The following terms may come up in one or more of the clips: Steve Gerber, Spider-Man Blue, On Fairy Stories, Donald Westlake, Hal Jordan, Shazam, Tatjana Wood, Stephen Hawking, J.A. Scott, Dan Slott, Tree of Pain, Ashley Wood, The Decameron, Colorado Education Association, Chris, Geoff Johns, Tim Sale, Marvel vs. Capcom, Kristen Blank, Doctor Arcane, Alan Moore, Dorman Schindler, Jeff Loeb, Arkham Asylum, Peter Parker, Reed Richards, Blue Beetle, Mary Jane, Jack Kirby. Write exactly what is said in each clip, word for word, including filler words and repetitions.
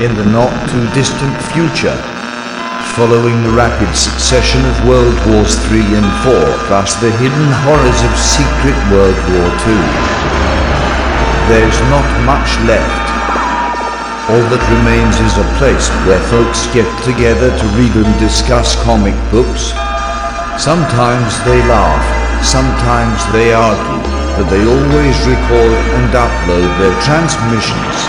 in the not-too-distant future, following the rapid succession of World Wars three and four, plus the hidden horrors of secret World War two. There's not much left. All that remains is a place where folks get together to read and discuss comic books. Sometimes they laugh, sometimes they argue, but they always record and upload their transmissions.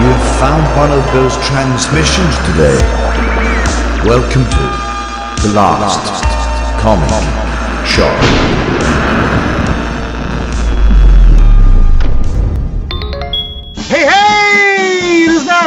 You've found one of those transmissions today. Welcome to the Last Comic Shop.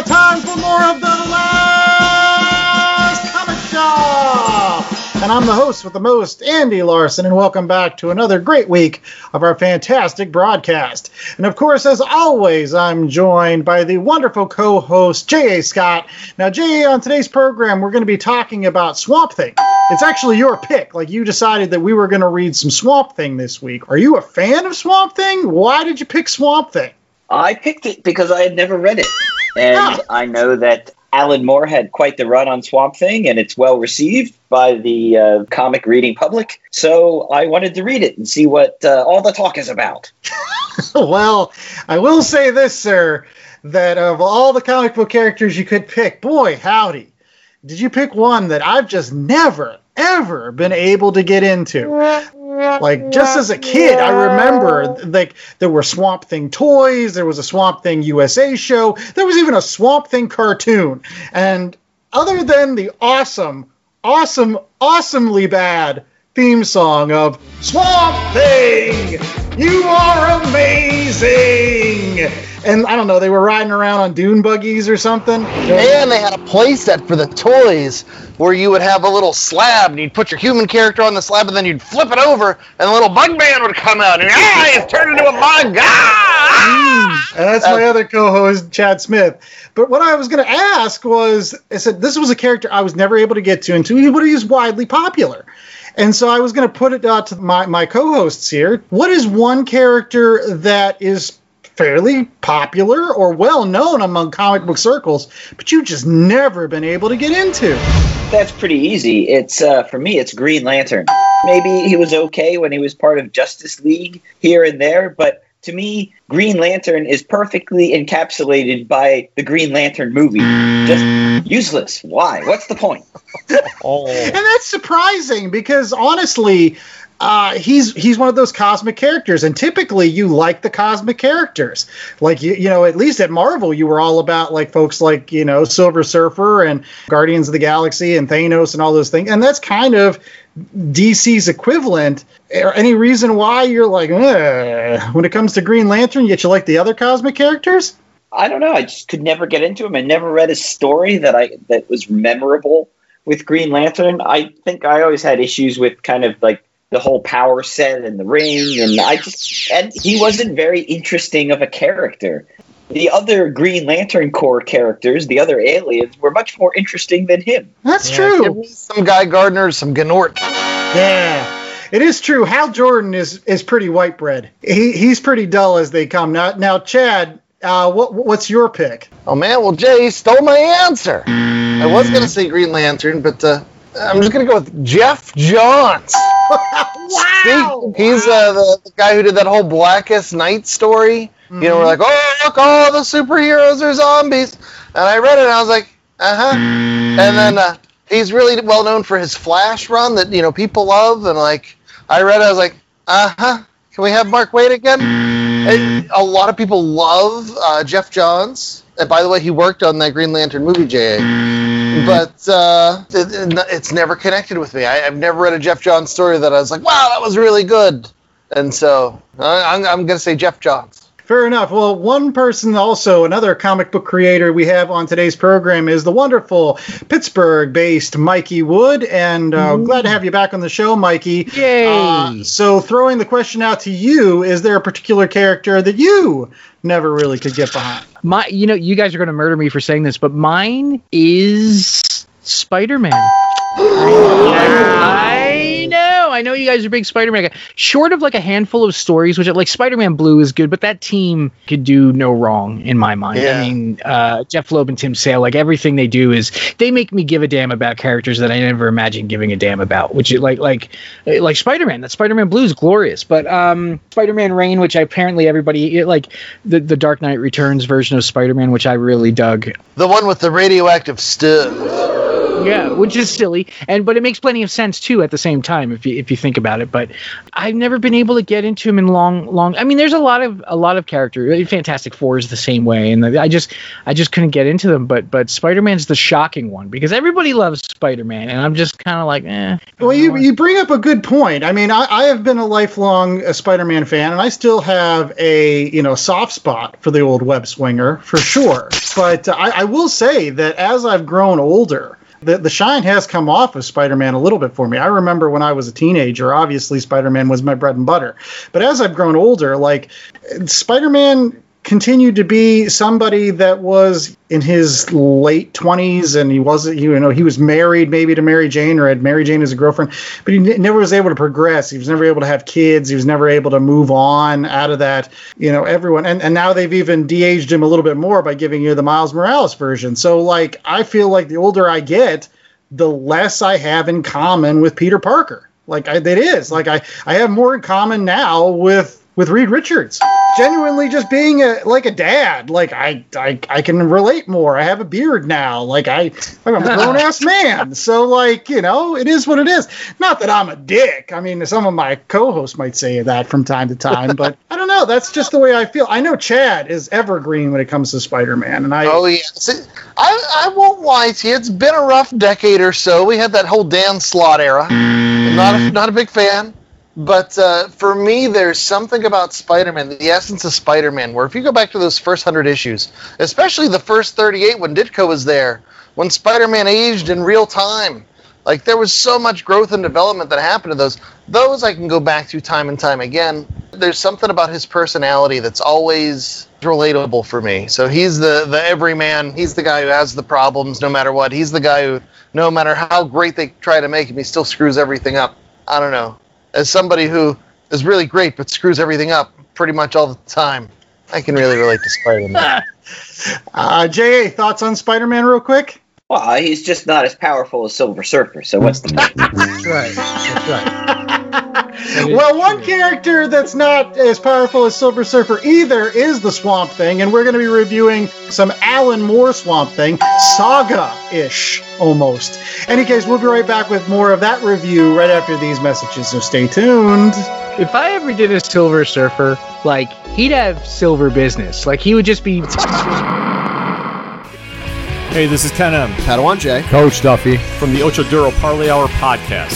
Time for more of the Last Comic Shop! And I'm the host with the most, Andy Larson, and welcome back to another great week of our fantastic broadcast. And of course, as always, I'm joined by the wonderful co-host, J A. Scott. Now, J A, on today's program, we're going to be talking about Swamp Thing. It's actually your pick. Like, you decided that we were going to read some Swamp Thing this week. Are you a fan of Swamp Thing? Why did you pick Swamp Thing? I picked it because I had never read it. And I know that Alan Moore had quite the run on Swamp Thing, and it's well received by the uh, comic reading public. So I wanted to read it and see what uh, all the talk is about. Well, I will say this, sir, that of all the comic book characters you could pick, boy, howdy, did you pick one that I've just never, ever been able to get into? Like, just as a kid, I remember, like, there were Swamp Thing toys, there was a Swamp Thing U S A show, there was even a Swamp Thing cartoon. And other than the awesome, awesome, awesomely bad theme song of Swamp Thing, you are amazing! And, I don't know, they were riding around on dune buggies or something. And they had a playset for the toys where you would have a little slab, and you'd put your human character on the slab, and then you'd flip it over, and a little bug man would come out, and ah, he's turned into a bug. Ah! Mm. And that's my other co-host, Chad Smith. But what I was going to ask was, I said, this was a character I was never able to get to, and to what is widely popular. And so I was going to put it out to my, my co-hosts here. What is one character that is fairly popular or well-known among comic book circles, but you've just never been able to get into? That's pretty easy. It's uh, for me, it's Green Lantern. Maybe he was okay when he was part of Justice League here and there, but to me, Green Lantern is perfectly encapsulated by the Green Lantern movie. Just useless. Why? What's the point? Oh. And that's surprising because, honestly, Uh, he's he's one of those cosmic characters, and typically you like the cosmic characters. Like, you, you know, at least at Marvel, you were all about, like, folks like, you know, Silver Surfer and Guardians of the Galaxy and Thanos and all those things. And that's kind of D C's equivalent. Or any reason why you're like, ugh, when it comes to Green Lantern, yet you like the other cosmic characters? I don't know. I just could never get into him. I never read a story that I that was memorable with Green Lantern. I think I always had issues with kind of, like, the whole power set and the ring, and I just and he wasn't very interesting of a character. The other Green Lantern Corps characters, the other aliens, were much more interesting than him. That's yeah, true. Some Guy Gardner, some Gnort. Yeah, it is true. Hal Jordan is is pretty white bread. He he's pretty dull as they come. Now now, Chad, uh, what what's your pick? Oh man, well Jay stole my answer. I was going to say Green Lantern, but uh, I'm just going to go with Geoff Johns. Wow! He, he's uh, the, the guy who did that whole Blackest Night story. Mm-hmm. You know, we're like, oh, look, all the superheroes are zombies. And I read it, and I was like, uh-huh. Mm-hmm. And then uh, he's really well-known for his Flash run that, you know, people love. And, like, I read it, I was like, uh-huh. Can we have Mark Waid again? Mm-hmm. And a lot of people love uh, Geoff Johns. And, by the way, he worked on that Green Lantern movie, J A. Mm-hmm. But uh, it's never connected with me. I, I've never read a Geoff Johns story that I was like, wow, that was really good. And so I, I'm, I'm going to say Geoff Johns. Fair enough. Well, one person also, another comic book creator we have on today's program is the wonderful Pittsburgh-based Mikey Wood. And uh, glad to have you back on the show, Mikey. Yay! Uh, so throwing the question out to you, is there a particular character that you never really could get behind? My, you know, you guys are going to murder me for saying this, but mine is Spider-Man. I know. I know you guys are big Spider-Man guys. Short of like a handful of stories, which like Spider-Man Blue is good, but that team could do no wrong in my mind. Yeah. I mean, uh, Jeff Loeb and Tim Sale, like everything they do is they make me give a damn about characters that I never imagined giving a damn about. Which is like like like Spider-Man. That Spider-Man Blue is glorious, but um, Spider-Man Reign, which I apparently everybody it, like the the Dark Knight Returns version of Spider-Man, which I really dug. The one with the radioactive stuff. Yeah, which is silly, and but it makes plenty of sense too at the same time if you if you think about it. But I've never been able to get into him in long, long. I mean, there's a lot of a lot of character. Fantastic Four is the same way, and I just I just couldn't get into them. But but Spider-Man's the shocking one because everybody loves Spider-Man, and I'm just kind of like, eh. Well, you you bring up a good point. I mean, I, I have been a lifelong uh, Spider-Man fan, and I still have a you know soft spot for the old web swinger for sure. But uh, I, I will say that as I've grown older. The, the shine has come off of Spider-Man a little bit for me. I remember when I was a teenager, obviously Spider-Man was my bread and butter. But as I've grown older, like Spider-Man continued to be somebody that was in his late twenties, and he wasn't, you know, he was married maybe to Mary Jane or had Mary Jane as a girlfriend, but he n- never was able to progress. He was never able to have kids. He was never able to move on out of that, you know, everyone. And, and now they've even de-aged him a little bit more by giving you the Miles Morales version. So like, I feel like the older I get, the less I have in common with Peter Parker. Like I, it is like, I, I have more in common now with, with Reed Richards, genuinely just being a like a dad. Like I, I, I can relate more. I have a beard now. Like I, I'm a grown ass man. So like you know, it is what it is. Not that I'm a dick. I mean, some of my co-hosts might say that from time to time, but I don't know. That's just the way I feel. I know Chad is evergreen when it comes to Spider-Man, and I. Oh yeah, see, I, I won't lie to you. It's been a rough decade or so. We had that whole Dan Slott era. I'm not a, not a big fan. But uh, for me, there's something about Spider-Man, the essence of Spider-Man, where if you go back to those first one hundred issues, especially the first thirty-eight when Ditko was there, when Spider-Man aged in real time, like there was so much growth and development that happened to those. Those I can go back to time and time again. There's something about his personality that's always relatable for me. So he's the, the everyman. He's the guy who has the problems no matter what. He's the guy who, no matter how great they try to make him, he still screws everything up. I don't know. As somebody who is really great but screws everything up pretty much all the time, I can really relate to Spider-Man. uh, J A, thoughts on Spider-Man real quick? Well, he's just not as powerful as Silver Surfer, so what's the point? That's right. That's right. Well, one character that's not as powerful as Silver Surfer either is the Swamp Thing, and we're going to be reviewing some Alan Moore Swamp Thing, saga-ish, almost. Any case, we'll be right back with more of that review right after these messages, so stay tuned. If I ever did a Silver Surfer, like, he'd have silver business. Like, he would just be... Hey, this is Ken M. Padawan J. Coach Duffy. From the Ocho Duro Parlay Hour podcast.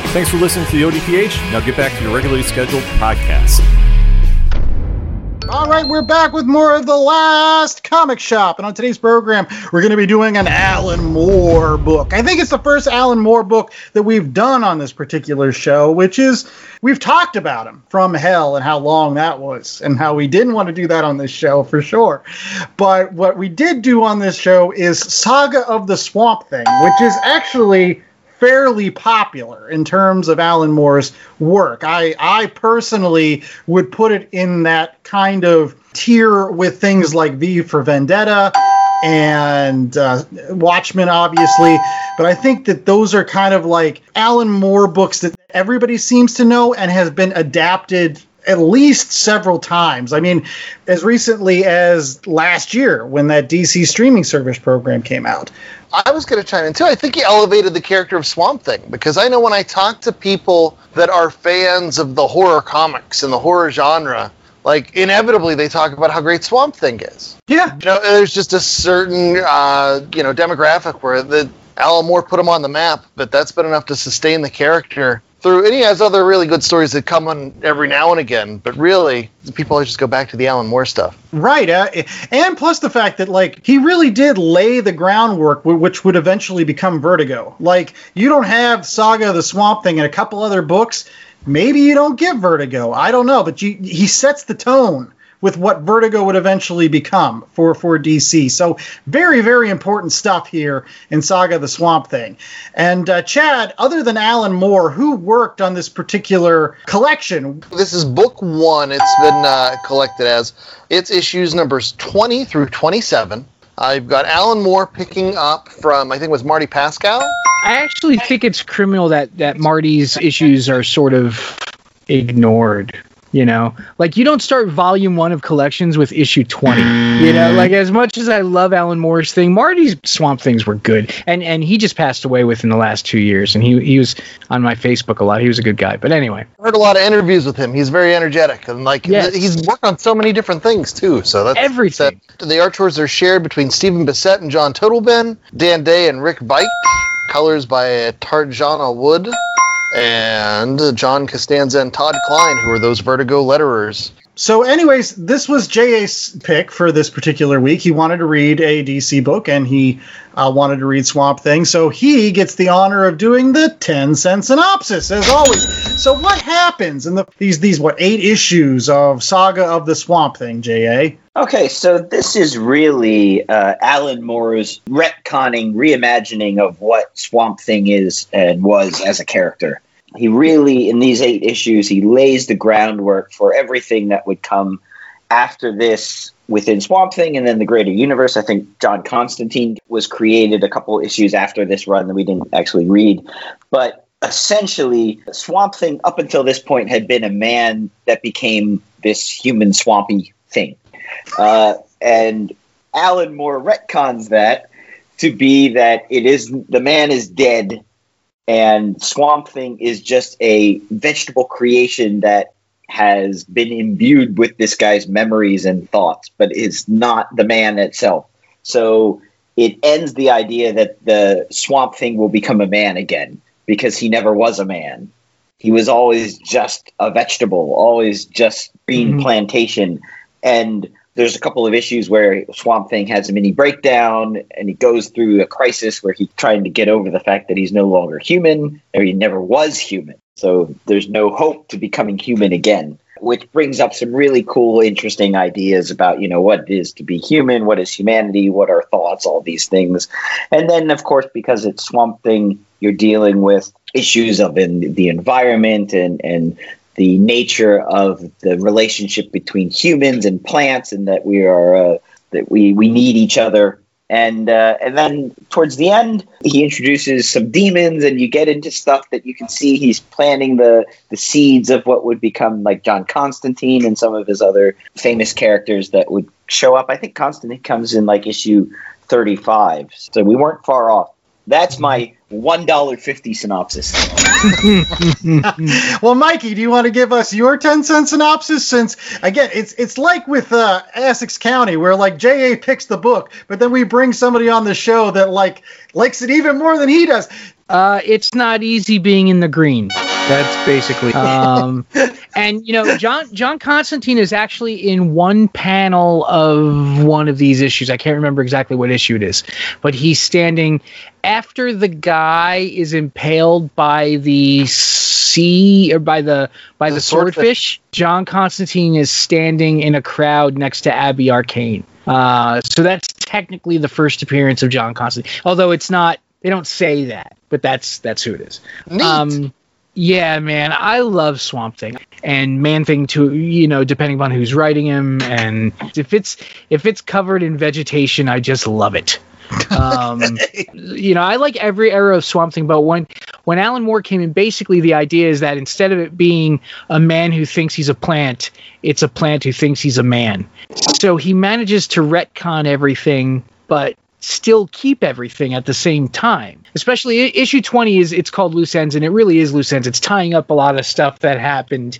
Thanks for listening to the O D P H. Now get back to your regularly scheduled podcast. All right, we're back with more of The Last Comic Shop. And on today's program, we're going to be doing an Alan Moore book. I think it's the first Alan Moore book that we've done on this particular show, which is we've talked about him from hell and how long that was and how we didn't want to do that on this show for sure. But what we did do on this show is Saga of the Swamp Thing, which is actually fairly popular in terms of Alan Moore's work. I, I personally would put it in that kind of tier with things like V for Vendetta and uh, Watchmen, obviously. But I think that those are kind of like Alan Moore books that everybody seems to know and has been adapted at least several times. I mean, as recently as last year when that D C streaming service program came out. I was going to chime in, too. I think he elevated the character of Swamp Thing, because I know when I talk to people that are fans of the horror comics and the horror genre, like, inevitably they talk about how great Swamp Thing is. Yeah. You know, there's just a certain, uh, you know, demographic where the Alan Moore put him on the map, but that's been enough to sustain the character through, and he has other really good stories that come on every now and again, but really, people always just go back to the Alan Moore stuff. Right, uh, and plus the fact that, like, he really did lay the groundwork, which would eventually become Vertigo. Like, you don't have Saga of the Swamp Thing and a couple other books, maybe you don't get Vertigo, I don't know, but you, he sets the tone with what Vertigo would eventually become for, for D C. So very, very important stuff here in Saga the Swamp Thing. And uh, Chad, other than Alan Moore, who worked on this particular collection? This is book one. It's been uh, collected as its issues numbers twenty through twenty-seven. I've got Alan Moore picking up from, I think it was Marty Pasko. I actually think it's criminal that, that Marty's issues are sort of ignored. You know, like, you don't start volume one of collections with issue twenty, you know, like, as much as I love Alan Moore's thing, Marty's Swamp Things were good. And, and he just passed away within the last two years. And he, he was on my Facebook a lot. He was a good guy. But anyway, I heard a lot of interviews with him. He's very energetic. And like, yes. th- he's worked on so many different things, too. So that's everything. That, the art tours are shared between Stephen Bissett and John Totleben, Dan Day and Rick Bike, colors by Tarjana Wood, and John Costanza and Todd Klein, who are those Vertigo letterers. So anyways, this was J A's pick for this particular week. He wanted to read a D C book, and he uh, wanted to read Swamp Thing. So he gets the honor of doing the ten cent synopsis, as always. So what happens in the these, these what, eight issues of Saga of the Swamp Thing, J A? Okay, so this is really uh, Alan Moore's retconning, reimagining of what Swamp Thing is and was as a character. He really, in these eight issues, he lays the groundwork for everything that would come after this within Swamp Thing and then the greater universe. I think John Constantine was created a couple issues after this run that we didn't actually read. But essentially, Swamp Thing up until this point had been a man that became this human swampy thing. Uh, and Alan Moore retcons that to be that it is the man is dead. And Swamp Thing is just a vegetable creation that has been imbued with this guy's memories and thoughts, but is not the man itself. So it ends the idea that the Swamp Thing will become a man again, because he never was a man. He was always just a vegetable, always just bean mm-hmm. plantation. And there's a couple of issues where Swamp Thing has a mini breakdown and he goes through a crisis where he's trying to get over the fact that he's no longer human, or he never was human. So there's no hope to becoming human again, which brings up some really cool, interesting ideas about, you know, what it is to be human, what is humanity, what are thoughts, all these things. And then, of course, because it's Swamp Thing, you're dealing with issues of in the environment and, and the nature of the relationship between humans and plants, and that we are uh, that we, we need each other. And uh, and then towards the end, he introduces some demons, and you get into stuff that you can see he's planting the, the seeds of what would become like John Constantine and some of his other famous characters that would show up. I think Constantine comes in like issue thirty-five, so we weren't far off. That's my one dollar fifty synopsis. Well, Mikey, do you want to give us your ten cent synopsis? Since, again, it's it's like with uh, Essex County, where, like, J A picks the book, but then we bring somebody on the show that, like, likes it even more than he does. Uh, it's not easy being in the green. That's basically um, and, you know, John John Constantine is actually in one panel of one of these issues. I can't remember exactly what issue it is, but he's standing after the guy is impaled by the sea or by the by the, the swordfish. swordfish. John Constantine is standing in a crowd next to Abby Arcane. Uh, so that's technically the first appearance of John Constantine, although it's not. They don't say that, but that's that's who it is. Neat. Um, yeah, man, I love Swamp Thing and Man Thing too. You know, depending upon who's writing him, and if it's if it's covered in vegetation, I just love it. Um, you know, I like every era of Swamp Thing, but when when Alan Moore came in, basically the idea is that instead of it being a man who thinks he's a plant, it's a plant who thinks he's a man. So he manages to retcon everything, but still keep everything at the same time. Especially issue twenty is it's called Loose Ends, and it really is Loose Ends. It's tying up a lot of stuff that happened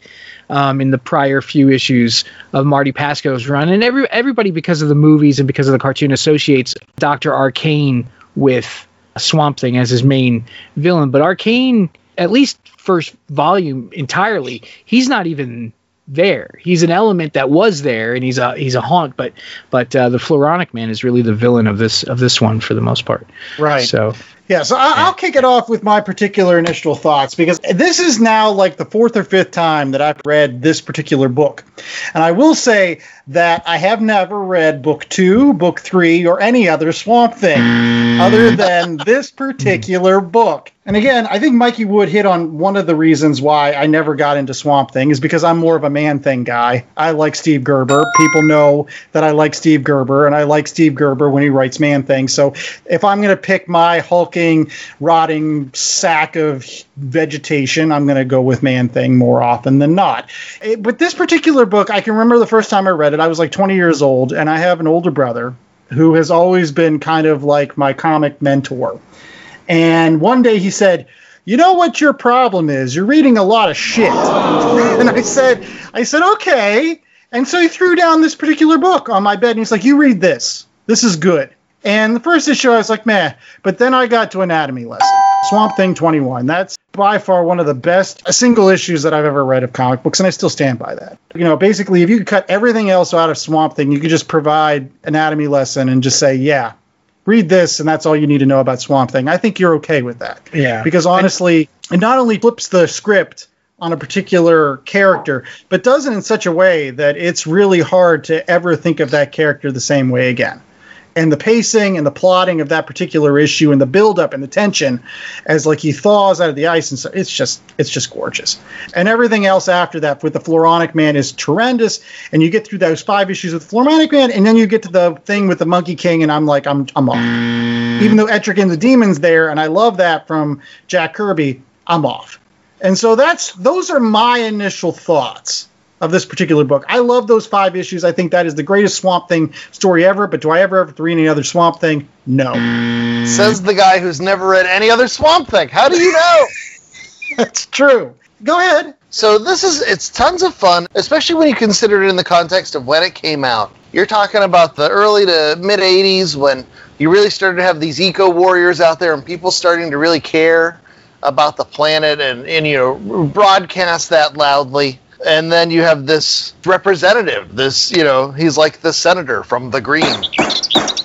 um, in the prior few issues of Marty Pasco's run. And every everybody, because of the movies and because of the cartoon, associates Doctor Arcane with Swamp Thing as his main villain. But Arcane at least first volume entirely, he's not even there. He's an element that was there, and he's a he's a haunt. But but uh, the Floronic Man is really the villain of this of this one for the most part. Right. So yeah. So I, I'll kick it off with my particular initial thoughts, because this is now like the fourth or fifth time that I've read this particular book, and I will say that I have never read book two, book three, or any other Swamp Thing other than this particular book. And again, I think Mikey Wood hit on one of the reasons why I never got into Swamp Thing is because I'm more of a Man Thing guy. I like Steve Gerber. People know that I like Steve Gerber, and I like Steve Gerber when he writes Man Thing. So if I'm going to pick my hulking, rotting sack of vegetation, I'm going to go with Man Thing more often than not. It, but this particular book, I can remember the first time I read it, I was like twenty years old, and I have an older brother who has always been kind of like my comic mentor. And one day he said, you know what your problem is? You're reading a lot of shit. Oh. And I said, I said, okay. And so he threw down this particular book on my bed, and he's like, you read this. This is good. And the first issue, I was like, meh. But then I got to Anatomy Lesson. Swamp Thing twenty-one. That's by far one of the best single issues that I've ever read of comic books, and I still stand by that. You know, basically, if you could cut everything else out of Swamp Thing, you could just provide Anatomy Lesson and just say, yeah. Read this, and that's all you need to know about Swamp Thing. I think you're okay with that. Yeah. Because honestly, it not only flips the script on a particular character, but does it in such a way that it's really hard to ever think of that character the same way again. And the pacing and the plotting of that particular issue and the buildup and the tension as like he thaws out of the ice, and so it's just it's just gorgeous. And everything else after that with the Floronic Man is tremendous. And you get through those five issues with the Floronic Man, and then you get to the thing with the Monkey King, and I'm like, I'm I'm off. Even though Etrick and the Demon's there, and I love that from Jack Kirby, I'm off. And so that's those are my initial thoughts of this particular book. I love those five issues. I think that is the greatest Swamp Thing story ever, but do I ever have to read any other Swamp Thing? No. Says the guy who's never read any other Swamp Thing. How do you know? That's true. Go ahead. So this is, it's tons of fun, especially when you consider it in the context of when it came out. You're talking about the early to mid-eighties when you really started to have these eco-warriors out there and people starting to really care about the planet and, and you know, broadcast that loudly. And then you have this representative, this, you know, he's like the senator from the Green,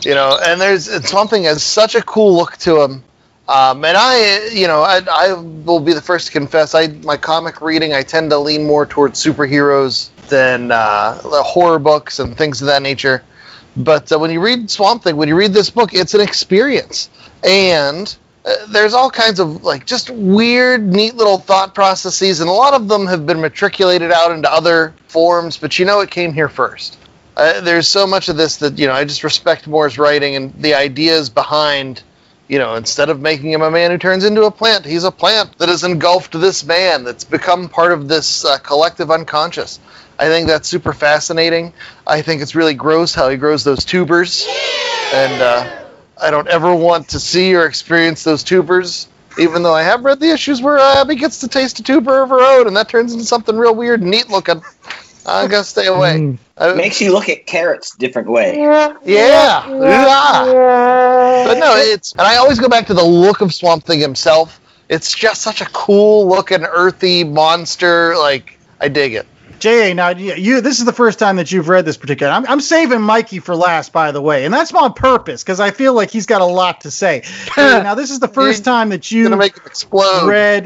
you know, and there's Swamp Thing has such a cool look to him. Um, and I, you know, I, I will be the first to confess, I my comic reading, I tend to lean more towards superheroes than uh, the horror books and things of that nature. But uh, when you read Swamp Thing, when you read this book, it's an experience. And there's all kinds of, like, just weird, neat little thought processes, and a lot of them have been matriculated out into other forms, but you know it came here first. Uh, there's so much of this that, you know, I just respect Moore's writing and the ideas behind, you know, instead of making him a man who turns into a plant, he's a plant that has engulfed this man, that's become part of this uh, collective unconscious. I think that's super fascinating. I think it's really gross how he grows those tubers, and, uh... I don't ever want to see or experience those tubers, even though I have read the issues where uh, Abby gets to taste a tuber of her own, and that turns into something real weird and neat looking. I'm going to stay away. Mm. Makes you look at carrots a different way. Yeah. Yeah. Yeah. But no, it's... And I always go back to the look of Swamp Thing himself. It's just such a cool-looking, earthy monster. Like, I dig it. J A, now you. This is the first time that you've read this particular. I'm, I'm saving Mikey for last, by the way, and that's on purpose because I feel like he's got a lot to say. Now, this is the first time that you read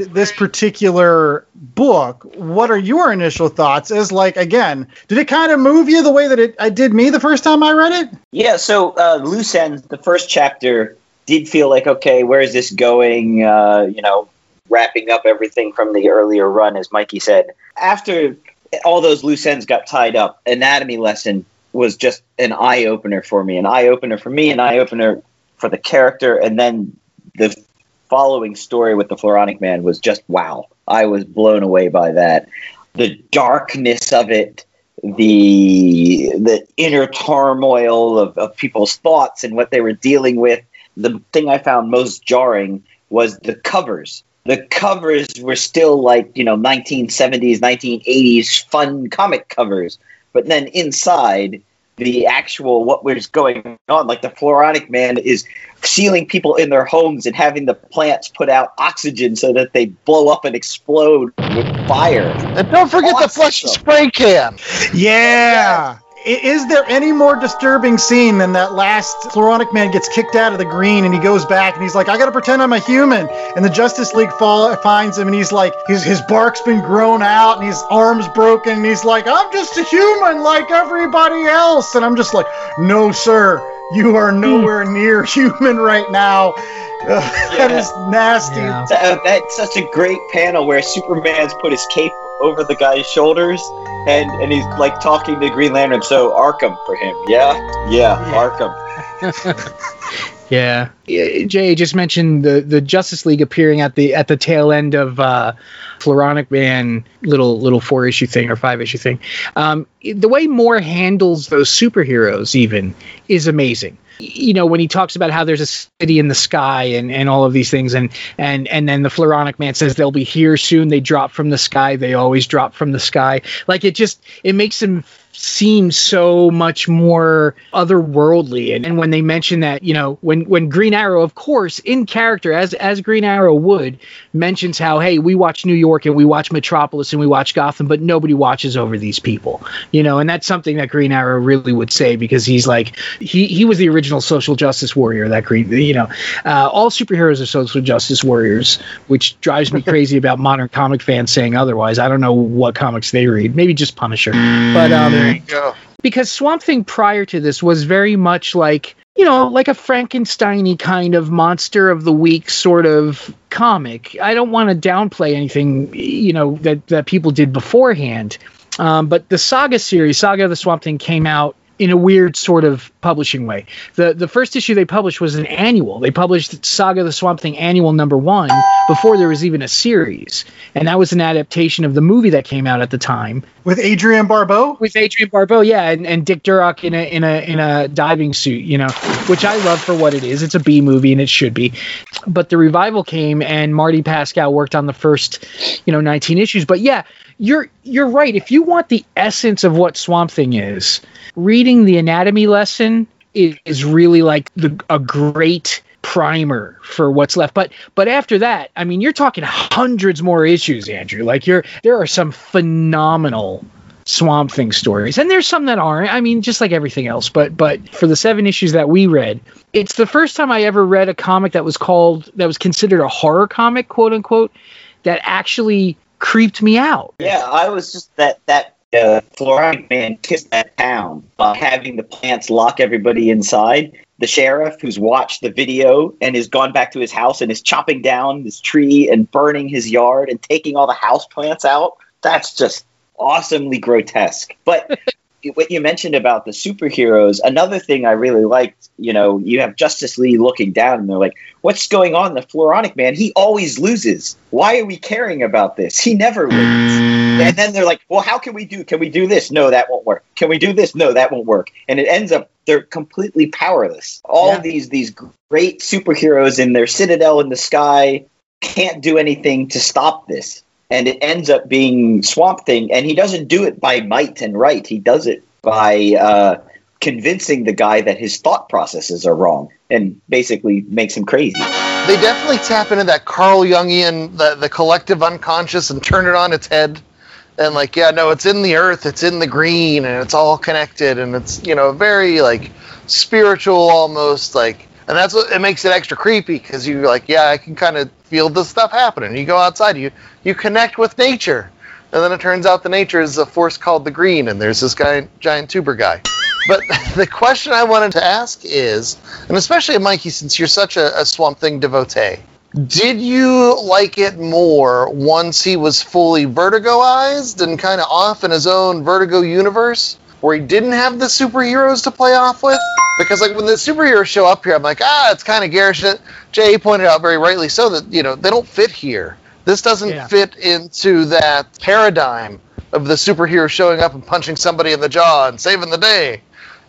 this particular book. What are your initial thoughts? As like again, did it kind of move you the way that it I did me the first time I read it? Yeah. So uh, loose ends. The first chapter did feel like, okay, where is this going? Uh, you know, wrapping up everything from the earlier run, as Mikey said. After all those loose ends got tied up, Anatomy Lesson was just an eye-opener for me, an eye-opener for me, an eye-opener for the character, and then the following story with the Floronic Man was just, wow. I was blown away by that. The darkness of it, the the inner turmoil of, of people's thoughts and what they were dealing with. The thing I found most jarring was the covers. The covers were still like, you know, nineteen seventies, nineteen eighties fun comic covers. But then inside, the actual what was going on. Like the Floronic Man is sealing people in their homes and having the plants put out oxygen so that they blow up and explode with fire. And don't forget awesome. the flush spray can. Yeah. yeah. Is there any more disturbing scene than that last Floronic Man gets kicked out of the green and he goes back and he's like, I gotta pretend I'm a human. And the Justice League fall, finds him and he's like, his, his bark's been grown out and his arm's broken and he's like, I'm just a human like everybody else. And I'm just like, no, sir, you are nowhere near human right now. Ugh, yeah. That is nasty. Yeah. That, that's such a great panel where Superman's put his cape over the guy's shoulders and and he's like talking to Green Lantern, so Arkham for him. Yeah yeah, yeah. Arkham. yeah. yeah Jay just mentioned the the Justice League appearing at the at the tail end of uh Floronic Man little little four issue thing or five issue thing. Um the way Moore handles those superheroes even is amazing. You know, when he talks about how there's a city in the sky and, and all of these things, and, and, and then the Floronic Man says they'll be here soon. They drop from the sky. They always drop from the sky. Like it just it makes him seem so much more otherworldly. And, and when they mention that, you know, when when Green Arrow, of course, in character as as Green Arrow would, mentions how, hey, we watch New York and we watch Metropolis and we watch Gotham, but nobody watches over these people, you know, and that's something that Green Arrow really would say, because he's like he he was the original social justice warrior. That green, you know, uh, all superheroes are social justice warriors, which drives me crazy about modern comic fans saying otherwise. I don't know what comics they read. Maybe just Punisher, but um, there you go. Because Swamp Thing prior to this was very much like, you know, like a Frankenstein-y kind of monster of the week sort of comic. I don't want to downplay anything, you know, that that people did beforehand, um, but the Saga series, Saga of the Swamp Thing, came out in a weird sort of publishing way. The the first issue they published was an annual. They published Saga of the Swamp Thing Annual Number One before there was even a series. And that was an adaptation of the movie that came out at the time. With Adrian Barbeau? With Adrian Barbeau, yeah, and, and Dick Durock in a in a in a diving suit, you know, which I love for what it is. It's a B movie and it should be. But the revival came and Marty Pasko worked on the first, you know, nineteen issues. But yeah, you're you're right. If you want the essence of what Swamp Thing is, reading the anatomy lesson is, is really like the, a great primer for what's left. But but after that, I mean, you're talking hundreds more issues, Andrew. Like you're there are some phenomenal Swamp Thing stories, and there's some that aren't. I mean, just like everything else. But but for the seven issues that we read, it's the first time I ever read a comic that was called that was considered a horror comic, quote unquote, that actually creeped me out. Yeah, I was just that that uh, Floronic Man kissed that town by having the plants lock everybody inside. The sheriff, who's watched the video and has gone back to his house and is chopping down this tree and burning his yard and taking all the house plants out. That's just awesomely grotesque. But what you mentioned about the superheroes, another thing I really liked, you know, you have Justice League looking down and they're like, what's going on? The Floronic Man, he always loses. Why are we caring about this? He never wins. And then they're like, well, how can we do? Can we do this? No, that won't work. Can we do this? No, that won't work. And it ends up they're completely powerless. All yeah. these these great superheroes in their citadel in the sky can't do anything to stop this. And it ends up being Swamp Thing, and he doesn't do it by might and right. He does it by uh, convincing the guy that his thought processes are wrong, and basically makes him crazy. They definitely tap into that Carl Jungian, the, the collective unconscious, and turn it on its head. And like, yeah, no, it's in the earth, it's in the green, and it's all connected, and it's, you know, very like spiritual almost, like. And that's what it makes it extra creepy, because you're like, yeah, I can kind of feel this stuff happening. You go outside, you you connect with nature, and then it turns out the nature is a force called the green, and there's this guy, giant tuber guy. But the question I wanted to ask is, and especially Mikey, since you're such a, a Swamp Thing devotee, did you like it more once he was fully vertigoized and kind of off in his own Vertigo universe, where he didn't have the superheroes to play off with? Because like when the superheroes show up here, I'm like, ah, it's kind of garish. Jay pointed out very rightly so that, you know, they don't fit here. This doesn't yeah. fit into that paradigm of the superhero showing up and punching somebody in the jaw and saving the day.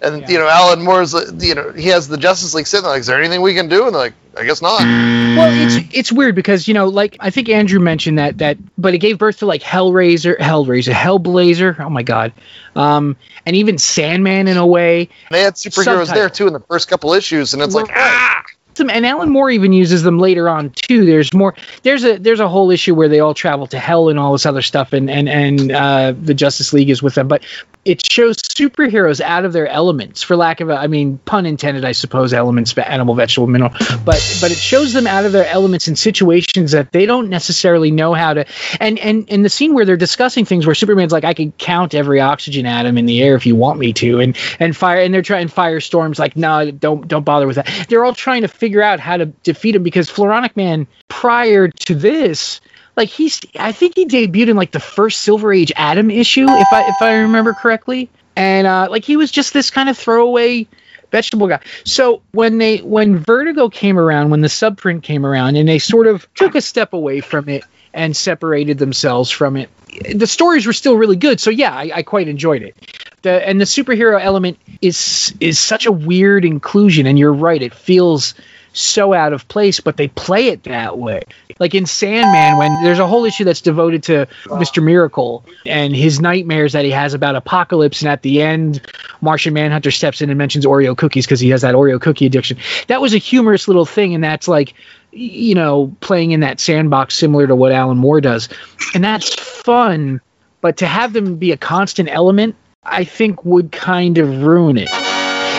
And, yeah. you know, Alan Moore's, you know, he has the Justice League sitting there, like, is there anything we can do? And they're like, I guess not. Well, it's it's weird because, you know, like, I think Andrew mentioned that, that but it gave birth to, like, Hellraiser, Hellraiser, Hellblazer, oh my god, um, and even Sandman in a way. They had superheroes Subtitle. there, too, in the first couple issues, and it's well, like, ah! And Alan Moore even uses them later on too. There's more. There's a there's a whole issue where they all travel to hell and all this other stuff, and and and uh, the Justice League is with them. But it shows superheroes out of their elements, for lack of a, I mean, pun intended, I suppose. Elements, animal, vegetable, mineral. But but it shows them out of their elements in situations that they don't necessarily know how to. And and in the scene where they're discussing things, where Superman's like, I can count every oxygen atom in the air if you want me to, and and fire and they're trying Firestorm's like, no, nah, don't don't bother with that. They're all trying to figure out how to defeat him, because Floronic Man, prior to this, like, he's I think he debuted in like the first Silver Age Atom issue, if I if I remember correctly, and uh, like he was just this kind of throwaway vegetable guy. So when they when Vertigo came around, when the subprint came around, and they sort of took a step away from it and separated themselves from it, the stories were still really good. So yeah, I, I quite enjoyed it. The, and the superhero element is is such a weird inclusion, and you're right, it feels so out of place, but they play it that way. Like in Sandman, when there's a whole issue that's devoted to Mister Miracle and his nightmares that he has about Apocalypse, and at the end Martian Manhunter steps in and mentions Oreo cookies because he has that Oreo cookie addiction. That was a humorous little thing, and that's like, you know, playing in that sandbox similar to what Alan Moore does, and that's fun. But to have them be a constant element, I think, would kind of ruin it.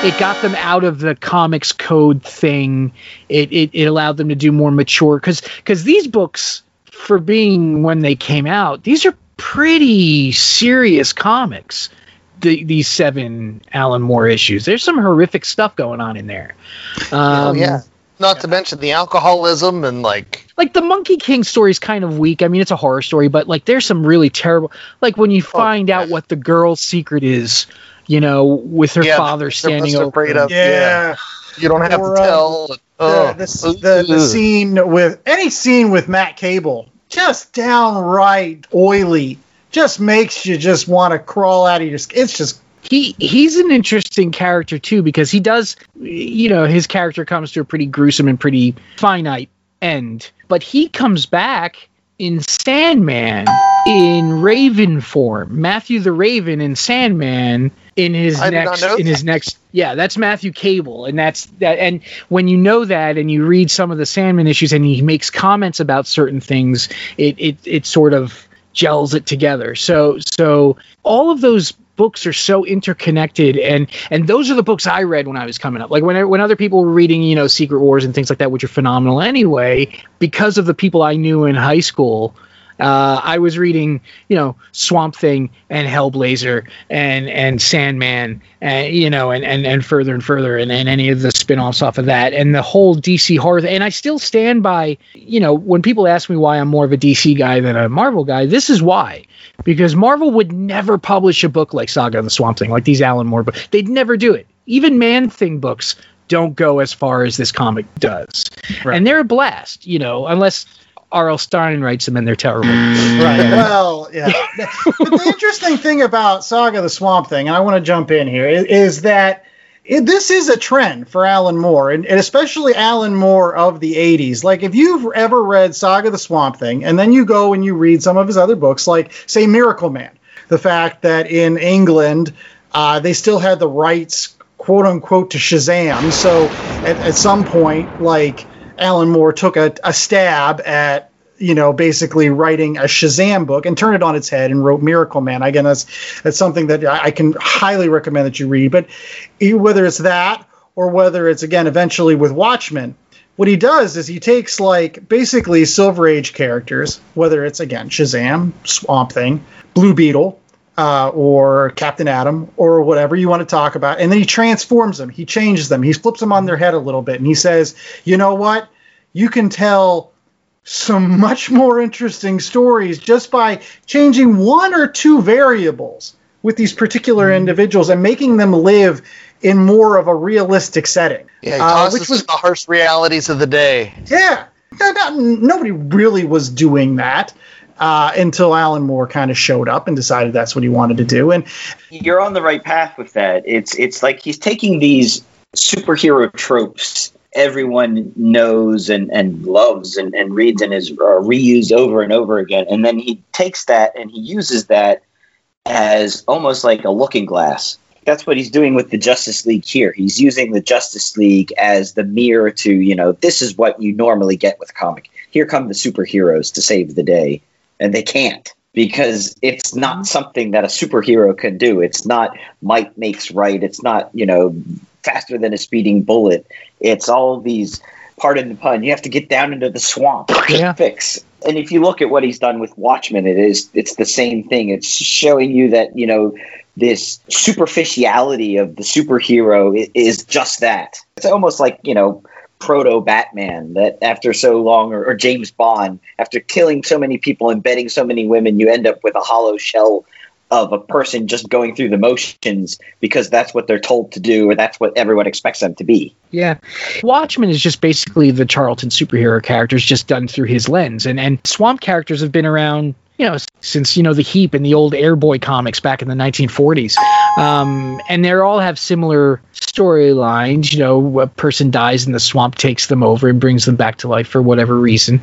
It got them out of the comics code thing. It it, it allowed them to do more mature, because because these books, for being when they came out, these are pretty serious comics. The, these seven Alan Moore issues, there's some horrific stuff going on in there. Um, oh yeah. Not to mention the alcoholism and like like the Monkey King story is kind of weak. I mean, it's a horror story, but like there's some really terrible, like when you find oh, out what the girl's secret is, you know, with her yeah, father standing over. Yeah. yeah, you don't have or, to tell. Uh, oh. the, the, the scene with any scene with Matt Cable, just downright oily, just makes you just want to crawl out of your skin. It's just. He he's an interesting character, too, because he does, you know, his character comes to a pretty gruesome and pretty finite end. But he comes back in Sandman in Raven form. Matthew the Raven in Sandman in his I next in his next. Yeah, that's Matthew Cable. And that's that. And when you know that and you read some of the Sandman issues and he makes comments about certain things, it it, it sort of gels it together. So so all of those books are so interconnected, and and those are the books I read when I was coming up. Like when I, when other people were reading, you know, Secret Wars and things like that, which are phenomenal anyway, because of the people I knew in high school, uh, I was reading, you know, Swamp Thing and Hellblazer and and Sandman, and, you know, and, and, and further and further, and, and any of the spinoffs off of that, and the whole D C horror. And I still stand by, you know, when people ask me why I'm more of a D C guy than a Marvel guy, this is why. Because Marvel would never publish a book like Saga and the Swamp Thing, like these Alan Moore books. They'd never do it. Even Man-Thing books don't go as far as this comic does. Right. And they're a blast, you know, unless R L. Stein writes them and they're terrible. Right. Well, yeah. But the interesting thing about Saga and the Swamp Thing, and I want to jump in here, is, is that it, this is a trend for Alan Moore, and, and especially Alan Moore of the eighties. Like, if you've ever read Saga the Swamp Thing, and then you go and you read some of his other books, like, say, Miracle Man, the fact that in England uh, they still had the rights, quote-unquote, to Shazam. So at, at some point, like, Alan Moore took a, a stab at, you know, basically writing a Shazam book and turned it on its head and wrote Miracle Man. Again, that's that's something that I can highly recommend that you read. But whether it's that or whether it's, again, eventually with Watchmen, what he does is he takes, like, basically Silver Age characters, whether it's, again, Shazam, Swamp Thing, Blue Beetle, uh, or Captain Atom, or whatever you want to talk about, and then he transforms them. He changes them. He flips them on their head a little bit, and he says, you know what? You can tell some much more interesting stories just by changing one or two variables with these particular individuals and making them live in more of a realistic setting. Yeah, uh, which was the harsh realities of the day. Yeah, no, no, nobody really was doing that. uh, until Alan Moore kind of showed up and decided that's what he wanted to do. And you're on the right path with that. It's it's like he's taking these superhero tropes everyone knows and, and loves and, and reads and is uh, reused over and over again. And then he takes that and he uses that as almost like a looking glass. That's what he's doing with the Justice League here. He's using the Justice League as the mirror to, you know, this is what you normally get with comic. Here come the superheroes to save the day. And they can't, because it's not something that a superhero can do. It's not might makes right. It's not, you know, faster than a speeding bullet. It's all these, pardon the pun, you have to get down into the swamp yeah. to fix. And if you look at what he's done with Watchmen, it is, it's the same thing. It's showing you that, you know, this superficiality of the superhero is just that. It's almost like, you know, proto-Batman, that after so long, or, or James Bond, after killing so many people and bedding so many women, you end up with a hollow shell of a person just going through the motions because that's what they're told to do, or that's what everyone expects them to be. Yeah. Watchmen is just basically the Charlton superhero characters just done through his lens. And, and swamp characters have been around, you know, since, you know, the Heap and the old Airboy comics back in the nineteen forties. Um, and they all have similar storylines. You know, a person dies and the swamp takes them over and brings them back to life for whatever reason.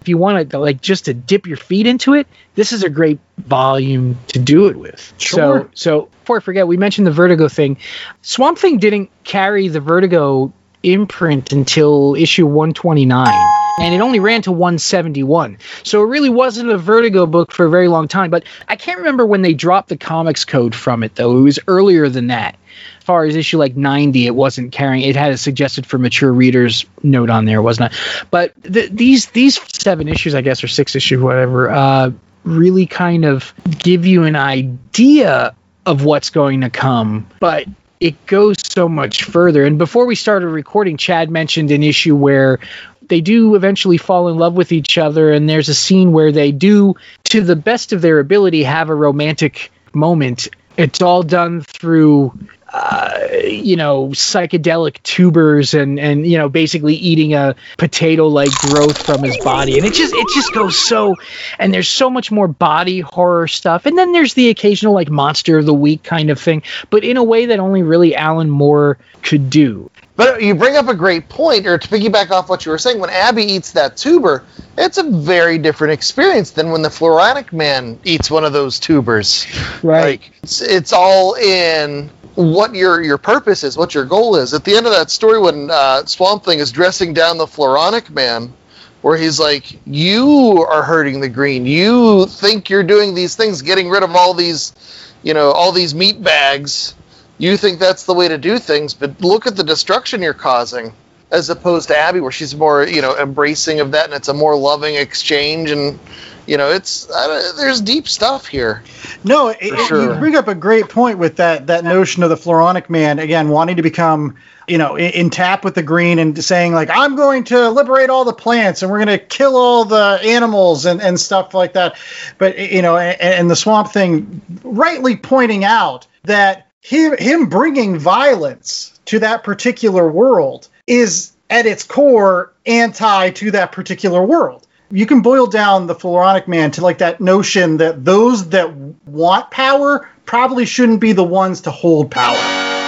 If you want to, like, just to dip your feet into it, this is a great volume to do it with. Sure. So, so before I forget, we mentioned the Vertigo thing. Swamp Thing didn't carry the Vertigo imprint until issue one twenty-nine, and it only ran to one seventy-one. So it really wasn't a Vertigo book for a very long time. But I can't remember when they dropped the comics code from it, though. It was earlier than that. As far as issue like ninety, it wasn't carrying. It had a suggested for mature readers note on there, wasn't it? But the, these these seven issues, I guess, or six issues, whatever, uh, really kind of give you an idea of what's going to come. But it goes so much further. And before we started recording, Chad mentioned an issue where they do eventually fall in love with each other, and there's a scene where they do, to the best of their ability, have a romantic moment. It's all done through, uh, you know, psychedelic tubers and, and, you know, basically eating a potato-like growth from his body. And it just it just goes so, and there's so much more body horror stuff. And then there's the occasional, like, monster of the week kind of thing, but in a way that only really Alan Moore could do. But you bring up a great point, or to piggyback off what you were saying, when Abby eats that tuber, it's a very different experience than when the Floronic Man eats one of those tubers. Right. Like, it's, it's all in what your your purpose is, what your goal is. At the end of that story, when uh, Swamp Thing is dressing down the Floronic Man, where he's like, you are hurting the green. You think you're doing these things, getting rid of all these, you know, all these meat bags. You think that's the way to do things, but look at the destruction you're causing, as opposed to Abby, where she's more, you know, embracing of that, and it's a more loving exchange, and, you know, it's uh, there's deep stuff here. No, it, it, sure. You bring up a great point with that that notion of the Floronic Man, again, wanting to become, you know, in, in tap with the green and saying, like, I'm going to liberate all the plants, and we're going to kill all the animals and, and stuff like that. But, you know, and, and the Swamp Thing rightly pointing out that He, him bringing violence to that particular world is, at its core, anti to that particular world. You can boil down the Floronic Man to, like, that notion that those that want power probably shouldn't be the ones to hold power.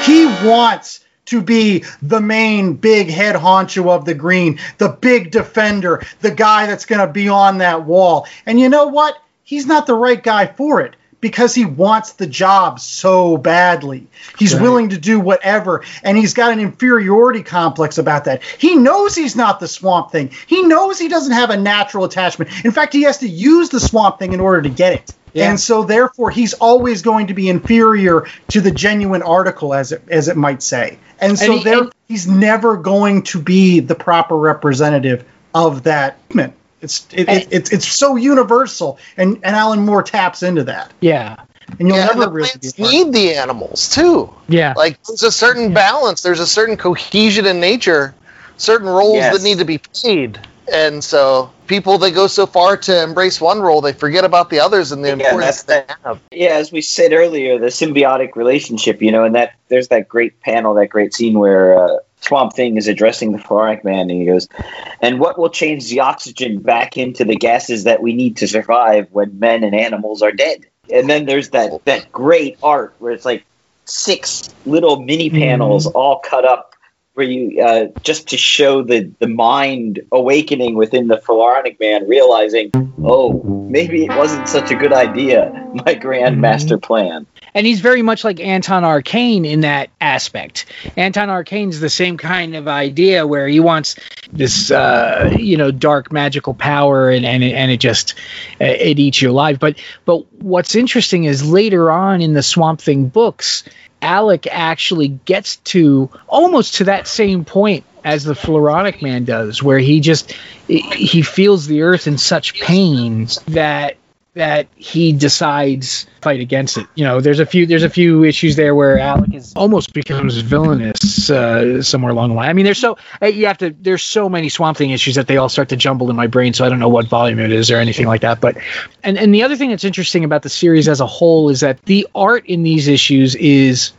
He wants to be the main big head honcho of the green, the big defender, the guy that's going to be on that wall. And you know what? He's not the right guy for it, because he wants the job so badly. He's right. willing to do whatever, and he's got an inferiority complex about that. He knows he's not the Swamp Thing. He knows he doesn't have a natural attachment. In fact, he has to use the Swamp Thing in order to get it. Yeah. And so, therefore, he's always going to be inferior to the genuine article, as it as it might say. And so, and he, there, and he's never going to be the proper representative of that movement. It's it, it, it's it's so universal, and, and Alan Moore taps into that. Yeah, and you'll yeah, never and the really plants need the animals too. Yeah, like there's a certain yeah. balance, there's a certain cohesion in nature, certain roles yes. that need to be played, and so people they go so far to embrace one role they forget about the others and the yeah, importance they have. Yeah, as we said earlier, the symbiotic relationship, you know, and that there's that great panel, that great scene where uh, Swamp Thing is addressing the Floronic Man, and he goes, "And what will change the oxygen back into the gases that we need to survive when men and animals are dead?" And then there's that, that great art where it's like six little mini panels mm-hmm. all cut up where you uh, just to show the, the mind awakening within the Floronic Man, realizing, oh, maybe it wasn't such a good idea, my grand master mm-hmm. plan. And he's very much like Anton Arcane in that aspect. Anton Arcane's the same kind of idea where he wants this, uh, you know, dark magical power, and and it, and it just it eats you alive. But but what's interesting is later on in the Swamp Thing books, Alec actually gets to almost to that same point as the Floronic Man does, where he just he feels the earth in such pain that. that he decides to fight against it. You know, there's a few there's a few issues there where Alec is almost becomes villainous uh, somewhere along the line. I mean, there's so you have to there's so many Swamp Thing issues that they all start to jumble in my brain, so I don't know what volume it is or anything like that. But and and the other thing that's interesting about the series as a whole is that the art in these issues is,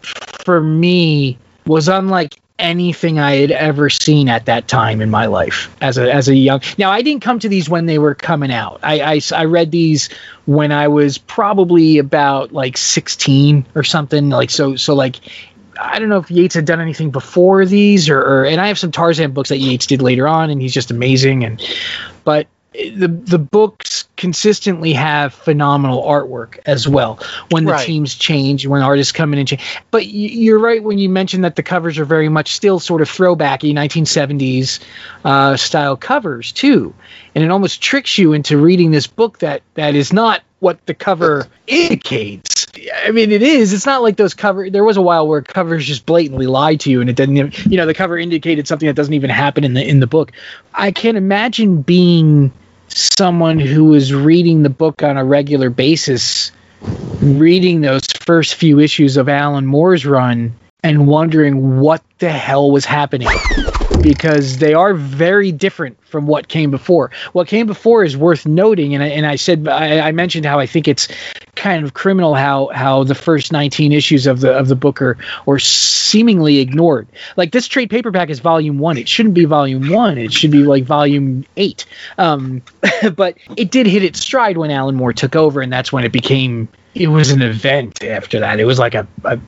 for me, was unlike anything I had ever seen at that time in my life as a as a young. Now, I didn't come to these when they were coming out. I, I, I read these when I was probably about like sixteen or something. Like so so like I don't know if Yates had done anything before these or, or and I have some Tarzan books that Yates did later on, and he's just amazing. And but the the books consistently have phenomenal artwork as well when the right. teams change, when artists come in and change. But you're right when you mentioned that the covers are very much still sort of throwbacky nineteen seventies uh, style covers too, and it almost tricks you into reading this book that that is not what the cover indicates. I mean, it is. It's not like those cover. There was a while where covers just blatantly lied to you, and it didn't. Even, you know, the cover indicated something that doesn't even happen in the in the book. I can't imagine being someone who was reading the book on a regular basis, reading those first few issues of Alan Moore's run and wondering what the hell was happening, because they are very different from what came before. What came before is worth noting, and I, and I said I, I mentioned how I think it's kind of criminal how how the first nineteen issues of the of the book are, are seemingly ignored. Like this trade paperback is volume one. It shouldn't be volume one. It should be like volume eight. Um, but it did hit its stride when Alan Moore took over, and that's when it became. It was an event after that. It was like a, a.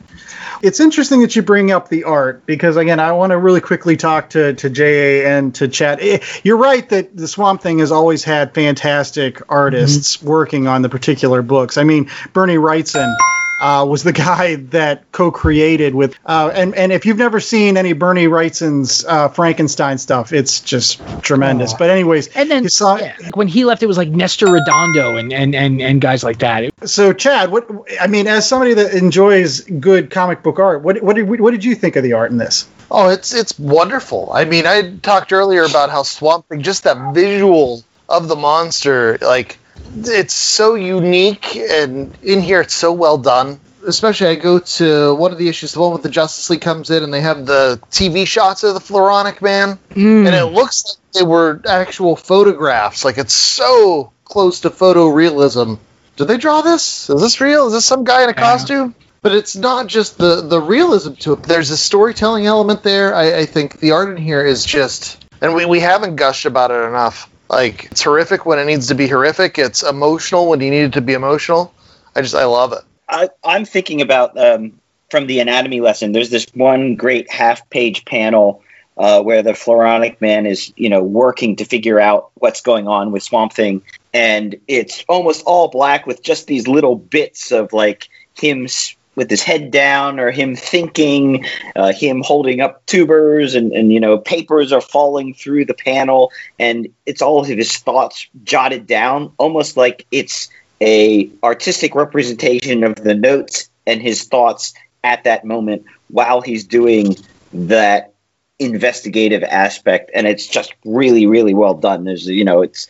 It's interesting that you bring up the art, because again, I want to really quickly talk to to J A and to Chad. You're right that the Swamp Thing has always had fantastic artists mm-hmm. working on the particular books. I mean, Bernie Wrightson uh, was the guy that co-created with. Uh, and and if you've never seen any Bernie Wrightson's uh, Frankenstein stuff, it's just tremendous. Oh. But anyways, and then saw, yeah, like when he left, it was like Nestor Redondo and and and and guys like that. It, So, Chad, what I mean, as somebody that enjoys good comic book art, what what did what did you think of the art in this? Oh, it's it's wonderful. I mean, I talked earlier about how Swamp Thing, just that visual of the monster, like it's so unique, and in here it's so well done. Especially, I go to one of the issues, the one with the Justice League comes in, and they have the T V shots of the Floronic Man, mm. and it looks like they were actual photographs. Like it's so close to photorealism. Did they draw this? Is this real? Is this some guy in a costume? But it's not just the, the realism to it. There's a storytelling element there. I, I think the art in here is just... And we, we haven't gushed about it enough. Like, it's horrific when it needs to be horrific. It's emotional when you need it to be emotional. I just, I love it. I, I'm thinking about, um, from the anatomy lesson, there's this one great half-page panel uh, where the Floronic Man is, you know, working to figure out what's going on with Swamp Thing. And it's almost all black with just these little bits of like him with his head down or him thinking, uh, him holding up tubers and, and, you know, papers are falling through the panel. And it's all of his thoughts jotted down, almost like it's a artistic representation of the notes and his thoughts at that moment while he's doing that investigative aspect. And it's just really, really well done. There's, you know, it's...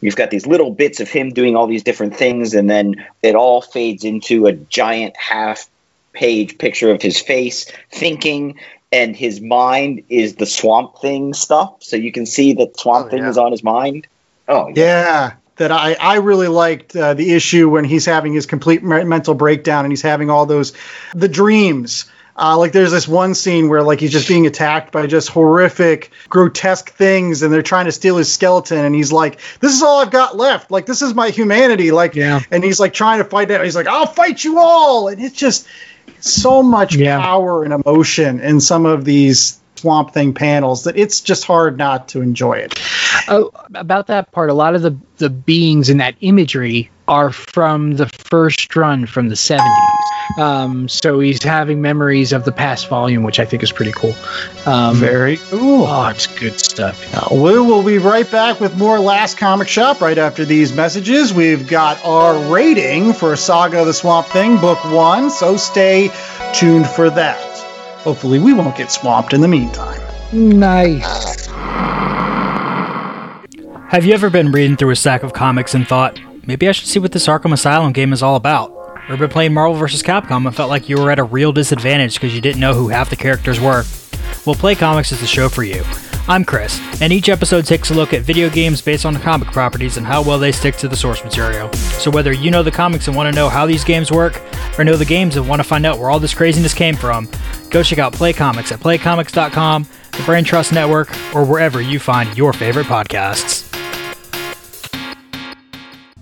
You've got these little bits of him doing all these different things, and then it all fades into a giant half-page picture of his face thinking, and his mind is the Swamp Thing stuff. So you can see that Swamp oh, Thing yeah. is on his mind. Oh, yeah. yeah. That I, I really liked uh, the issue when he's having his complete mental breakdown and he's having all those – the dreams – Uh, like there's this one scene where like he's just being attacked by just horrific, grotesque things, and they're trying to steal his skeleton, and he's like, "This is all I've got left. Like this is my humanity." Like, yeah. And he's like trying to fight that. He's like, "I'll fight you all," and it's just so much yeah. power and emotion in some of these Swamp Thing panels that it's just hard not to enjoy it. Oh, about that part, a lot of the the beings in that imagery are from the first run from the seventies. Um, so he's having memories of the past volume, which I think is pretty cool. Um, Very cool. Oh, it's good stuff. Uh, we will be right back with more Last Comic Shop right after these messages. We've got our rating for Saga of the Swamp Thing, Book one, so stay tuned for that. Hopefully we won't get swamped in the meantime. Nice. Have you ever been reading through a stack of comics and thought, maybe I should see what this Arkham Asylum game is all about? Or been playing Marvel versus. Capcom and felt like you were at a real disadvantage because you didn't know who half the characters were? Well, Play Comics is the show for you. I'm Chris, and each episode takes a look at video games based on comic properties and how well they stick to the source material. So whether you know the comics and want to know how these games work, or know the games and want to find out where all this craziness came from, go check out Play Comics at play comics dot com, the Brain Trust Network, or wherever you find your favorite podcasts.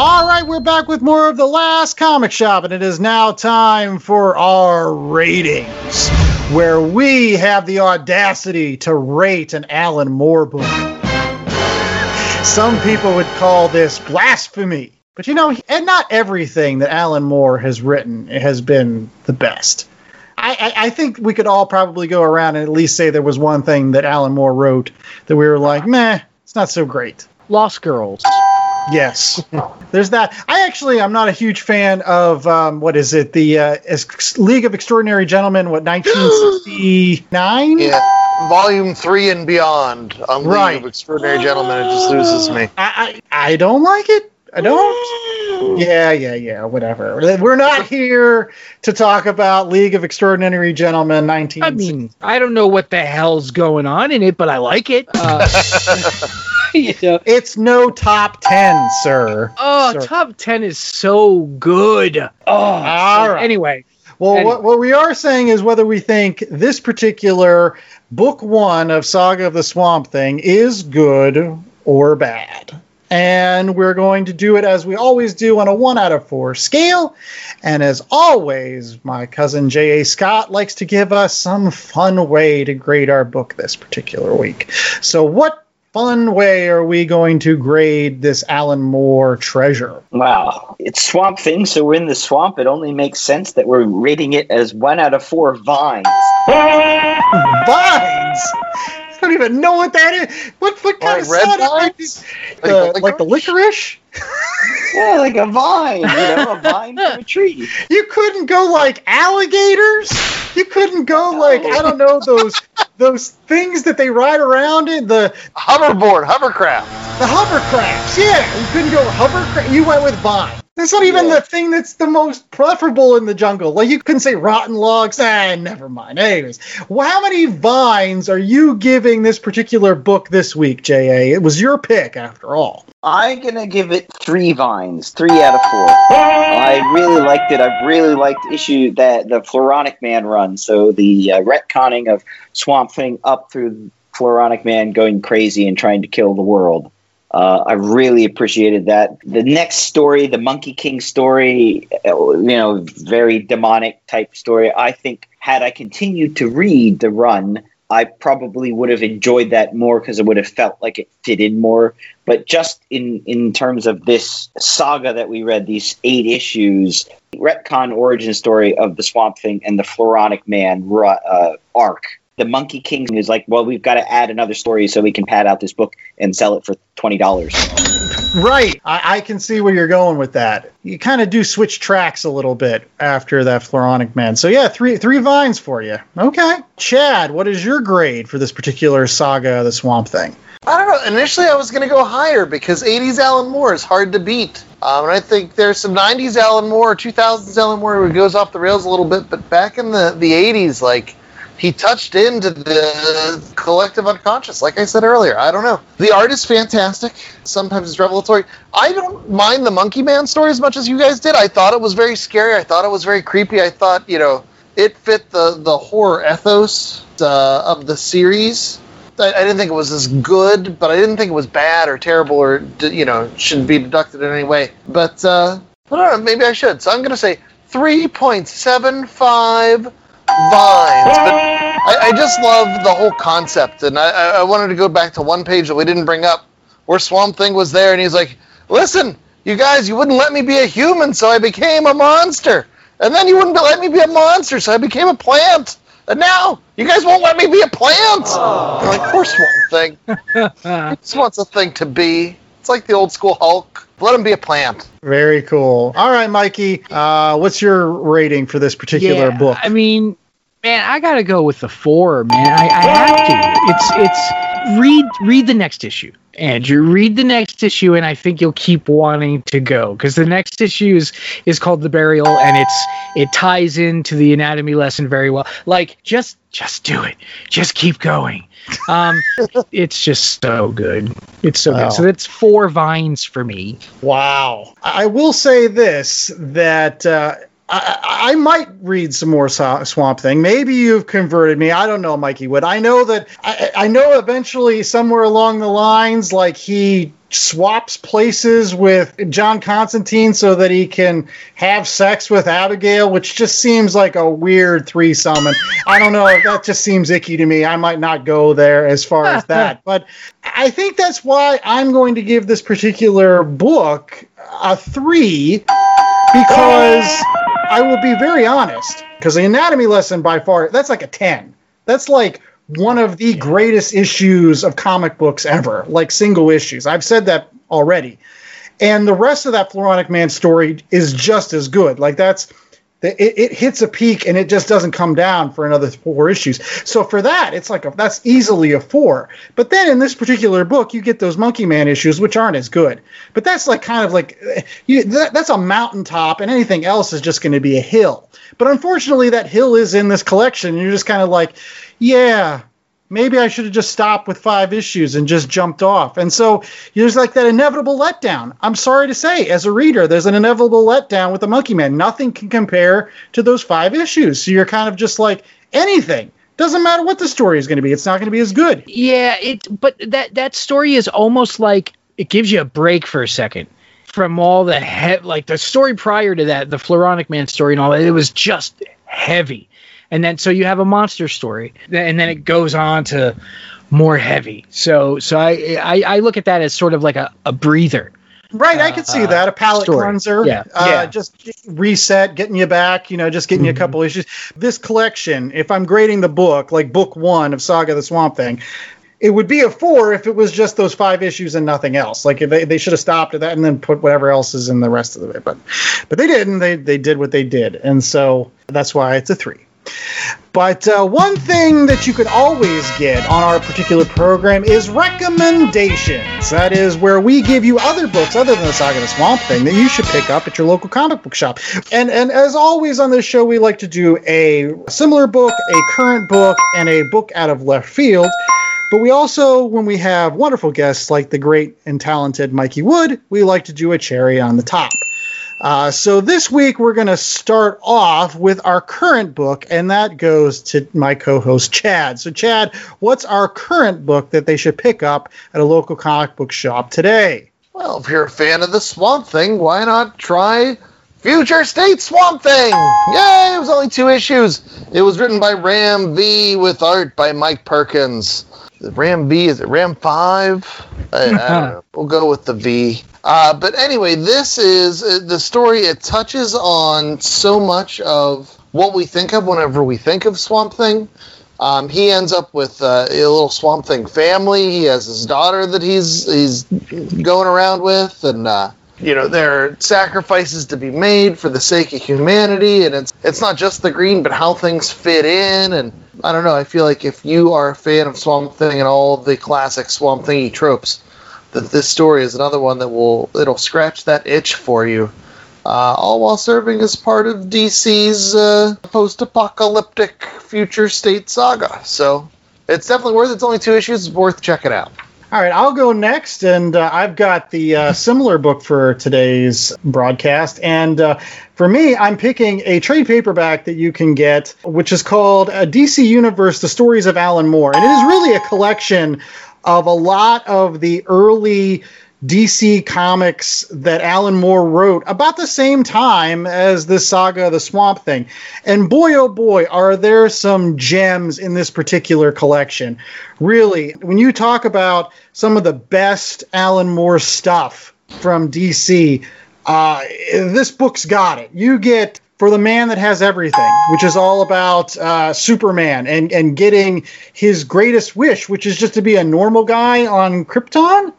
All right, we're back with more of The Last Comic Shop, and it is now time for our ratings, where we have the audacity to rate an Alan Moore book. Some people would call this blasphemy, but you know, and not everything that Alan Moore has written has been the best. I, I think we could all probably go around and at least say there was one thing that Alan Moore wrote that we were like, meh, it's not so great. Lost Girls. Yes. There's that. I actually, I'm not a huge fan of, um, what is it? The uh, League of Extraordinary Gentlemen, what, nineteen sixty-nine? Yeah. Volume three and beyond on right. League of Extraordinary Gentlemen. It just loses me. I, I, I don't like it. I don't. Yeah, yeah, yeah, whatever. We're not here to talk about League of Extraordinary Gentlemen nineteen sixty. I mean, I don't know what the hell's going on in it, but I like it. Uh, you know. It's no top ten, sir. Oh, sir. Top ten is so good. Oh, all right. Anyway. Well, anyway. What, what we are saying is whether we think this particular book one of Saga of the Swamp Thing is good or bad. And we're going to do it as we always do on a one out of four scale. And as always, my cousin J A. Scott likes to give us some fun way to grade our book this particular week. So what fun way are we going to grade this Alan Moore treasure? Wow. It's Swamp Thing, so we're in the swamp. It only makes sense that we're rating it as one out of four vines. Vines? I don't even know what that is. What, what kind like of red vines? Like, the, like, the like the licorice? Yeah, like a vine, you know, a vine from a tree. You couldn't go like alligators? You couldn't go no. like, I don't know, those those things that they ride around in? The hoverboard, hovercraft. The hovercrafts, yeah. You couldn't go hovercraft. You went with vine. That's not even yeah. the thing that's the most preferable in the jungle. Like, you couldn't say rotten logs. Ah, never mind. Anyways, well, how many vines are you giving this particular book this week, J A? It was your pick, after all. I'm going to give it three vines. Three out of four. I really liked it. I really liked the issue that the Floronic Man run. So the uh, retconning of Swamp Thing up through Floronic Man going crazy and trying to kill the world. Uh, I really appreciated that. The next story, the Monkey King story, you know, very demonic type story. I think had I continued to read the run, I probably would have enjoyed that more because it would have felt like it fit in more. But just in, in terms of this saga that we read, these eight issues, retcon origin story of the Swamp Thing and the Floronic Man uh, arc, the Monkey King is like, well, we've got to add another story so we can pad out this book and sell it for twenty dollars. Right. I, I can see where you're going with that. You kind of do switch tracks a little bit after that Floronic Man. So yeah, three three vines for you. Okay. Chad, what is your grade for this particular saga of the Swamp Thing? I don't know. Initially, I was going to go higher because eighties Alan Moore is hard to beat. Um, and I think there's some nineties Alan Moore, two thousands Alan Moore who goes off the rails a little bit. But back in the, the eighties, like, he touched into the collective unconscious, like I said earlier. I don't know. The art is fantastic. Sometimes it's revelatory. I don't mind the Monkey Man story as much as you guys did. I thought it was very scary. I thought it was very creepy. I thought, you know, it fit the, the horror ethos uh, of the series. I, I didn't think it was as good, but I didn't think it was bad or terrible or, you know, shouldn't be deducted in any way. But uh, I don't know. Maybe I should. So I'm going to say three point seven five vines, but I, I just love the whole concept, and I, I wanted to go back to one page that we didn't bring up, where Swamp Thing was there, and he's like, listen, you guys, you wouldn't let me be a human, so I became a monster, and then you wouldn't let me be a monster, so I became a plant, and now you guys won't let me be a plant! I'm like, poor Swamp Thing. He just wants a thing to be. It's like the old school Hulk. Let him be a plant. Very cool. All right, Mikey, uh, what's your rating for this particular yeah, book? I mean, man, I got to go with the four, man. I, I have to. It's it's read read the next issue, Andrew. Read the next issue, and I think you'll keep wanting to go, because the next issue is, is called The Burial, and it's it ties into the anatomy lesson very well. Like, just just do it. Just keep going. um it's just so good it's so wow. good. So that's four vines for me. Wow. I will say this, that uh I, I might read some more Swamp Thing. Maybe you've converted me. I don't know, Mikey Wood. I know that I, I know eventually somewhere along the lines, like, he swaps places with John Constantine so that he can have sex with Abigail, which just seems like a weird threesome. And I don't know, if that just seems icky to me. I might not go there as far as that. But I think that's why I'm going to give this particular book a three, because I will be very honest, because the anatomy lesson, by far, that's like a ten. That's like one of the greatest issues of comic books ever, like single issues. I've said that already. And the rest of that Floronic Man story is just as good. Like, that's, it, it hits a peak and it just doesn't come down for another four issues. So for that, it's like, a, that's easily a four. But then in this particular book, you get those Monkey Man issues, which aren't as good. But that's like kind of like, you, that, that's a mountaintop, and anything else is just going to be a hill. But unfortunately, that hill is in this collection. And you're just kind of like, yeah, maybe I should have just stopped with five issues and just jumped off. And so there's like that inevitable letdown. I'm sorry to say, as a reader, there's an inevitable letdown with the Monkey Man. Nothing can compare to those five issues. So you're kind of just like, anything. Doesn't matter what the story is going to be. It's not going to be as good. Yeah, it. But that, that story is almost like it gives you a break for a second from all the he- like the story prior to that, the Floronic Man story and all that. It was just heavy, and then so you have a monster story, and then it goes on to more heavy. So, so I I, I look at that as sort of like a, a breather. Right, uh, I could see that. A palate story. Cleanser. Yeah. Uh, yeah. Just reset, getting you back, you know, just getting mm-hmm. you a couple issues. This collection, if I'm grading the book, like book one of Saga the Swamp Thing, it would be a four if it was just those five issues and nothing else. Like, if they, they should have stopped at that and then put whatever else is in the rest of the way. But, but they didn't. They they did what they did. And so that's why it's a three. But uh, one thing that you could always get on our particular program is recommendations. That is where we give you other books other than the Saga of the Swamp Thing that you should pick up at your local comic book shop. And and as always on this show, we like to do a similar book, a current book, and a book out of left field. But we also, when we have wonderful guests like the great and talented Mikey Wood, we like to do a cherry on the top. Uh, so this week, we're going to start off with our current book, and that goes to my co-host, Chad. So, Chad, what's our current book that they should pick up at a local comic book shop today? Well, if you're a fan of the Swamp Thing, why not try Future State Swamp Thing? Yay! It was only two issues. It was written by Ram V with art by Mike Perkins. Ram V, is it Ram five? I, I don't know. We'll go with the V. Uh, but anyway, this is uh, the story. It touches on so much of what we think of whenever we think of Swamp Thing. Um, he ends up with uh, a little Swamp Thing family. He has his daughter that he's he's going around with, and uh, you know, there are sacrifices to be made for the sake of humanity. And it's it's not just the green, but how things fit in. And I don't know. I feel like if you are a fan of Swamp Thing and all the classic Swamp Thingy tropes, that this story is another one that will it'll scratch that itch for you. Uh, all while serving as part of D C's uh, post-apocalyptic future state saga. So it's definitely worth it. It's only two issues. It's worth checking out. All right, I'll go next, and uh, I've got the uh, similar book for today's broadcast. And uh, for me, I'm picking a trade paperback that you can get, which is called uh, D C Universe, The Stories of Alan Moore. And it is really a collection of a lot of the early D C comics that Alan Moore wrote about the same time as this saga of the Swamp Thing. And boy, oh boy, are there some gems in this particular collection. Really, when you talk about some of the best Alan Moore stuff from D C, uh, this book's got it. You get For the Man That Has Everything, which is all about uh, Superman and, and getting his greatest wish, which is just to be a normal guy on Krypton.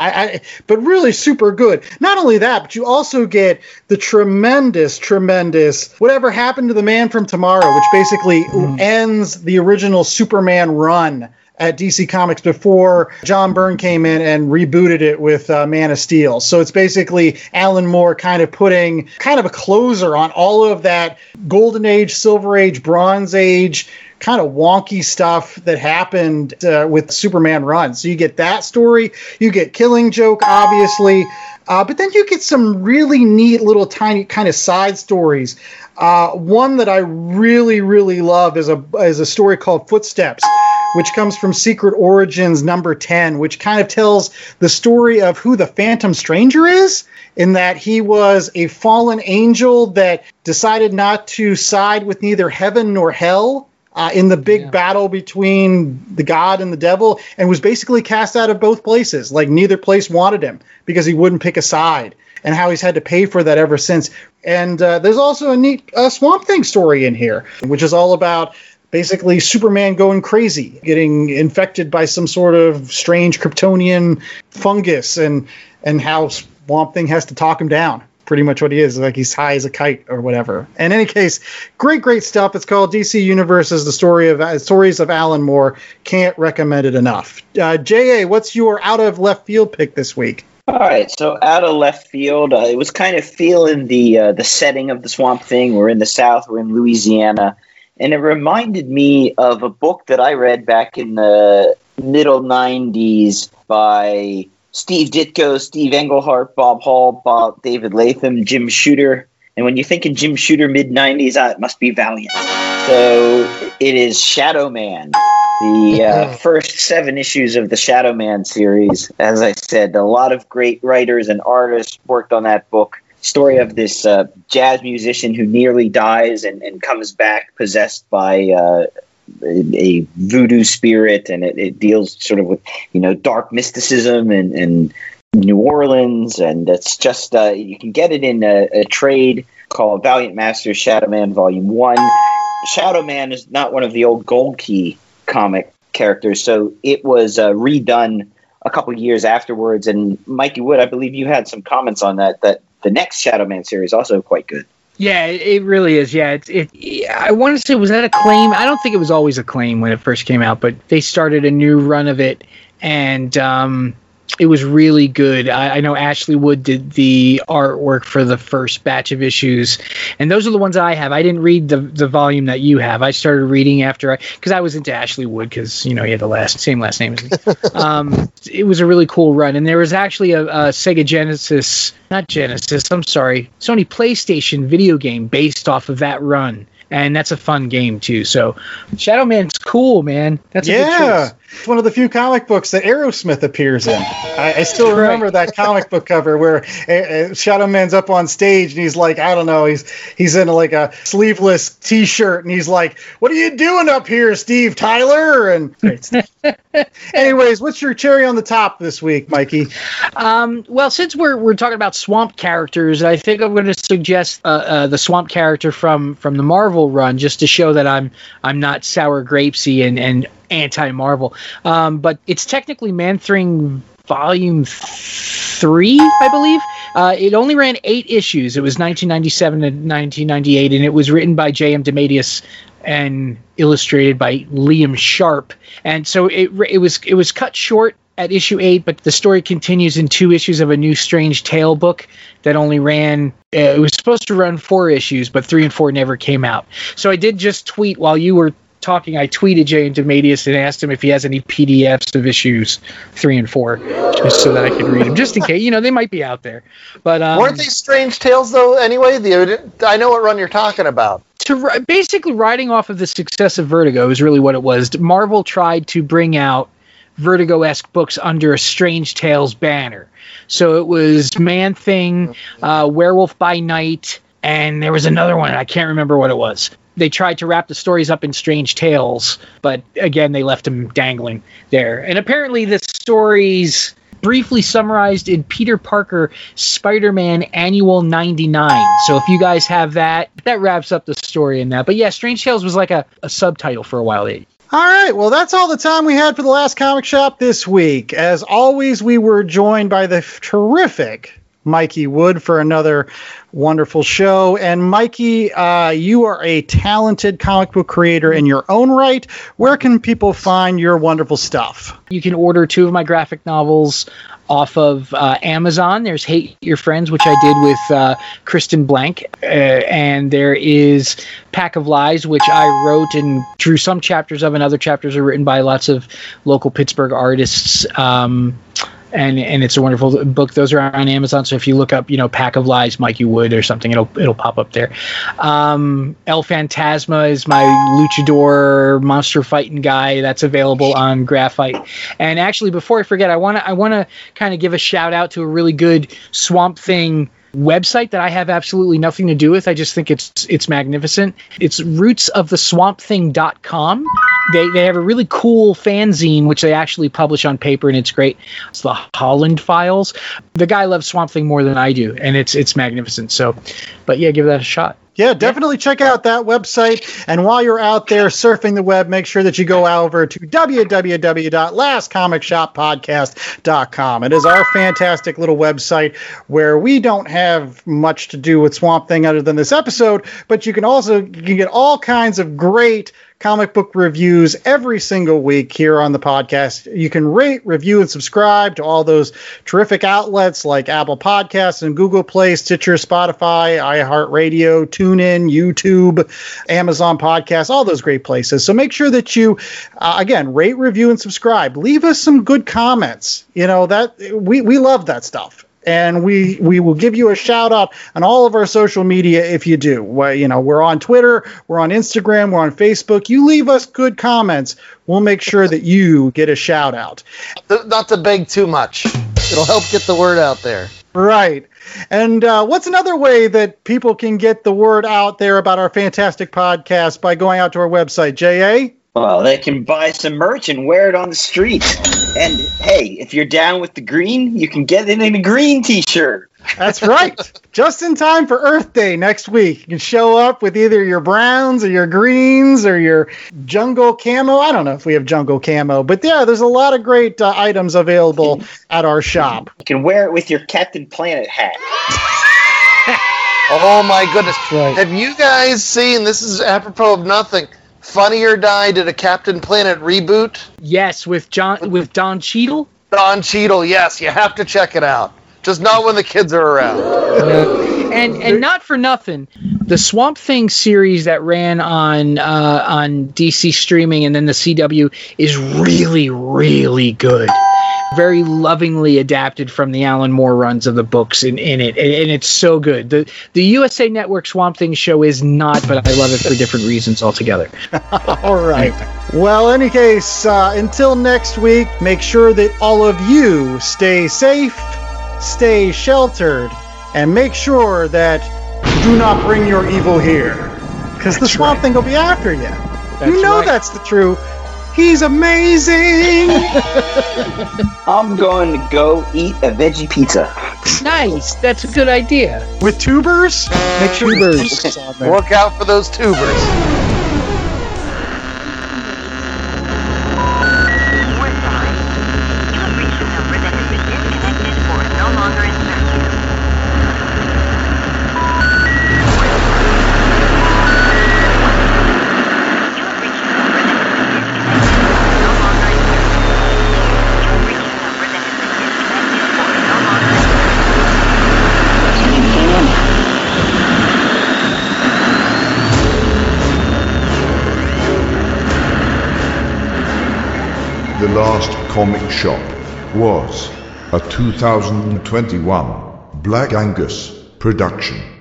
I, I, but really super good. Not only that, but you also get the tremendous, tremendous Whatever Happened to the Man from Tomorrow, which basically mm. ends the original Superman run at D C Comics before John Byrne came in and rebooted it with uh, Man of Steel. So it's basically Alan Moore kind of putting kind of a closer on all of that Golden Age, Silver Age, Bronze Age kind of wonky stuff that happened uh, with Superman run. So you get that story, you get Killing Joke, obviously, uh, but then you get some really neat little tiny kind of side stories. Uh, one that I really, really love is a is a story called Footsteps, which comes from Secret Origins number ten, which kind of tells the story of who the Phantom Stranger is, in that he was a fallen angel that decided not to side with neither heaven nor hell Uh, in the big yeah. battle between the God and the devil, and was basically cast out of both places. Like, neither place wanted him because he wouldn't pick a side, and how he's had to pay for that ever since. And uh, there's also a neat uh, Swamp Thing story in here, which is all about basically Superman going crazy, getting infected by some sort of strange Kryptonian fungus, and, and how Swamp Thing has to talk him down. Pretty much what he is, like he's high as a kite or whatever. In any case, great, great stuff. It's called D C Universes, the story of uh, stories of Alan Moore. Can't recommend it enough. Uh, J A, what's your out of left field pick this week? All right, so out of left field, uh, it was kind of feeling the uh, the setting of the Swamp Thing. We're in the South, we're in Louisiana, and it reminded me of a book that I read back in the middle nineties by Steve Ditko, Steve Englehart, Bob Hall, Bob David Latham, Jim Shooter. And when you're thinking Jim Shooter mid-nineties, ah, it must be Valiant. So it is Shadow Man, the uh, first seven issues of the Shadow Man series. As I said, a lot of great writers and artists worked on that book. Story of this uh, jazz musician who nearly dies and, and comes back possessed by Uh, a voodoo spirit, and it, it deals sort of with, you know, dark mysticism and, and New Orleans, and it's just uh, you can get it in a, a trade called Valiant Masters Shadow Man Volume one. Shadow Man is not one of the old Gold Key comic characters, so it was uh, redone a couple of years afterwards, and Mikey Wood, I believe you had some comments on that, that the next Shadow Man series is also quite good. Yeah, it really is. Yeah, it, it, I want to say, was that Acclaim? I don't think it was always Acclaim when it first came out, but they started a new run of it, and um, it was really good. I, I know Ashley Wood did the artwork for the first batch of issues, and those are the ones I have. I didn't read the, the volume that you have. I started reading after I, because I was into Ashley Wood, because, you know, he had the last same last name as me. um, it was a really cool run, and there was actually a, a Sega Genesis. Not Genesis, I'm sorry. Sony PlayStation video game based off of that run. And that's a fun game, too. So Shadow Man's cool, man. That's a yeah. good choice. It's one of the few comic books that Aerosmith appears in. I, I still remember that comic book cover where uh, Shadow Man's up on stage and he's like, I don't know, he's he's in like a sleeveless T-shirt and he's like, "What are you doing up here, Steve Tyler?" And anyways, what's your cherry on the top this week, Mikey? Um, well, since we're we're talking about swamp characters, I think I'm going to suggest uh, uh, the swamp character from from the Marvel run, just to show that I'm I'm not sour grapesy and and anti-Marvel. Um, but it's technically Man Thing Volume three, I believe. Uh, it only ran eight issues. It was nineteen ninety-seven to nineteen ninety-eight, and it was written by J M DeMatteis and illustrated by Liam Sharp. And so it it was it was cut short at issue eight, but the story continues in two issues of a new Strange Tale book that only ran, uh, it was supposed to run four issues, but three and four never came out. So I did just tweet while you were talking, I tweeted J M DeMatteis and asked him if he has any P D Fs of issues three and four, just so that I could read them, just in case. You know, they might be out there. But um, weren't these Strange Tales though? Anyway, the, I know what run you're talking about. To basically riding off of the success of Vertigo is really what it was. Marvel tried to bring out Vertigo-esque books under a Strange Tales banner, so it was Man Thing, uh, Werewolf by Night, and there was another one. I can't remember what it was. They tried to wrap the stories up in Strange Tales, but again, they left them dangling there. And apparently the stories briefly summarized in Peter Parker, Spider-Man Annual ninety-nine. So if you guys have that, that wraps up the story in that. But yeah, Strange Tales was like a, a subtitle for a while. All right, well, that's all the time we had for the Last Comic Shop this week. As always, we were joined by the terrific Mikey Wood for another wonderful show. And Mikey, uh, you are a talented comic book creator in your own right. Where can people find your wonderful stuff? You can order two of my graphic novels off of uh, Amazon. There's Hate Your Friends, which I did with uh, Kristen Blank. Uh, and there is Pack of Lies, which I wrote and drew some chapters of, and other chapters are written by lots of local Pittsburgh artists. Um And and it's a wonderful book. Those are on Amazon. So if you look up, you know, Pack of Lies, Mikey Wood or something, it'll it'll pop up there. Um, El Phantasma is my luchador monster fighting guy. That's available on Graphite. And actually, before I forget, I want to I want to kind of give a shout out to a really good Swamp Thing website that I have absolutely nothing to do with. I just think it's it's magnificent. It's roots of the swamp thing dot com. They they have a really cool fanzine, which they actually publish on paper, and it's great. It's the Holland Files. The guy loves Swamp Thing more than I do, and it's it's magnificent. So, but yeah, give that a shot. Yeah, definitely check out that website. And while you're out there surfing the web, make sure that you go over to w w w dot last comic shop podcast dot com. It is our fantastic little website where we don't have much to do with Swamp Thing other than this episode, but you can also you can get all kinds of great comic book reviews every single week here on the podcast. You can rate, review, and subscribe to all those terrific outlets like Apple Podcasts and Google Play, Stitcher, Spotify, iHeartRadio, TuneIn, YouTube, Amazon Podcasts, all those great places. So make sure that you, uh, again, rate, review, and subscribe. Leave us some good comments. You know, that we, we love that stuff. And we, we will give you a shout out on all of our social media if you do. Well, you know, we're on Twitter, we're on Instagram, we're on Facebook. You leave us good comments, we'll make sure that you get a shout out. Not to beg too much. It'll help get the word out there. Right. And uh, what's another way that people can get the word out there about our fantastic podcast by going out to our website, J A? Well, they can buy some merch and wear it on the street. And, hey, if you're down with the green, you can get it in a green T-shirt. That's right. Just in time for Earth Day next week. You can show up with either your browns or your greens or your jungle camo. I don't know if we have jungle camo. But, yeah, there's a lot of great uh, items available can, at our shop. You can wear it with your Captain Planet hat. Oh, my goodness. Right. Have you guys seen, this is apropos of nothing, Funny or Die did a Captain Planet reboot? Yes, with John, with Don Cheadle. Don Cheadle, yes, you have to check it out. Just not when the kids are around. and and not for nothing, the Swamp Thing series that ran on uh, on D C streaming and then the C W is really really good. very lovingly adapted from the Alan Moore runs of the books in, in it, and, and it's so good. The the U S A Network Swamp Thing show is not, but I love it for different reasons altogether. All right. Well, in any case, uh, until next week, make sure that all of you stay safe, stay sheltered, and make sure that you do not bring your evil here, because the Swamp right. Thing will be after you. That's you know right. that's the truth. He's amazing! I'm going to go eat a veggie pizza. Nice! That's a good idea. With tubers? Make sure tubers. Look out for those tubers. The Last Comic Shop was a two thousand twenty-one Black Angus production.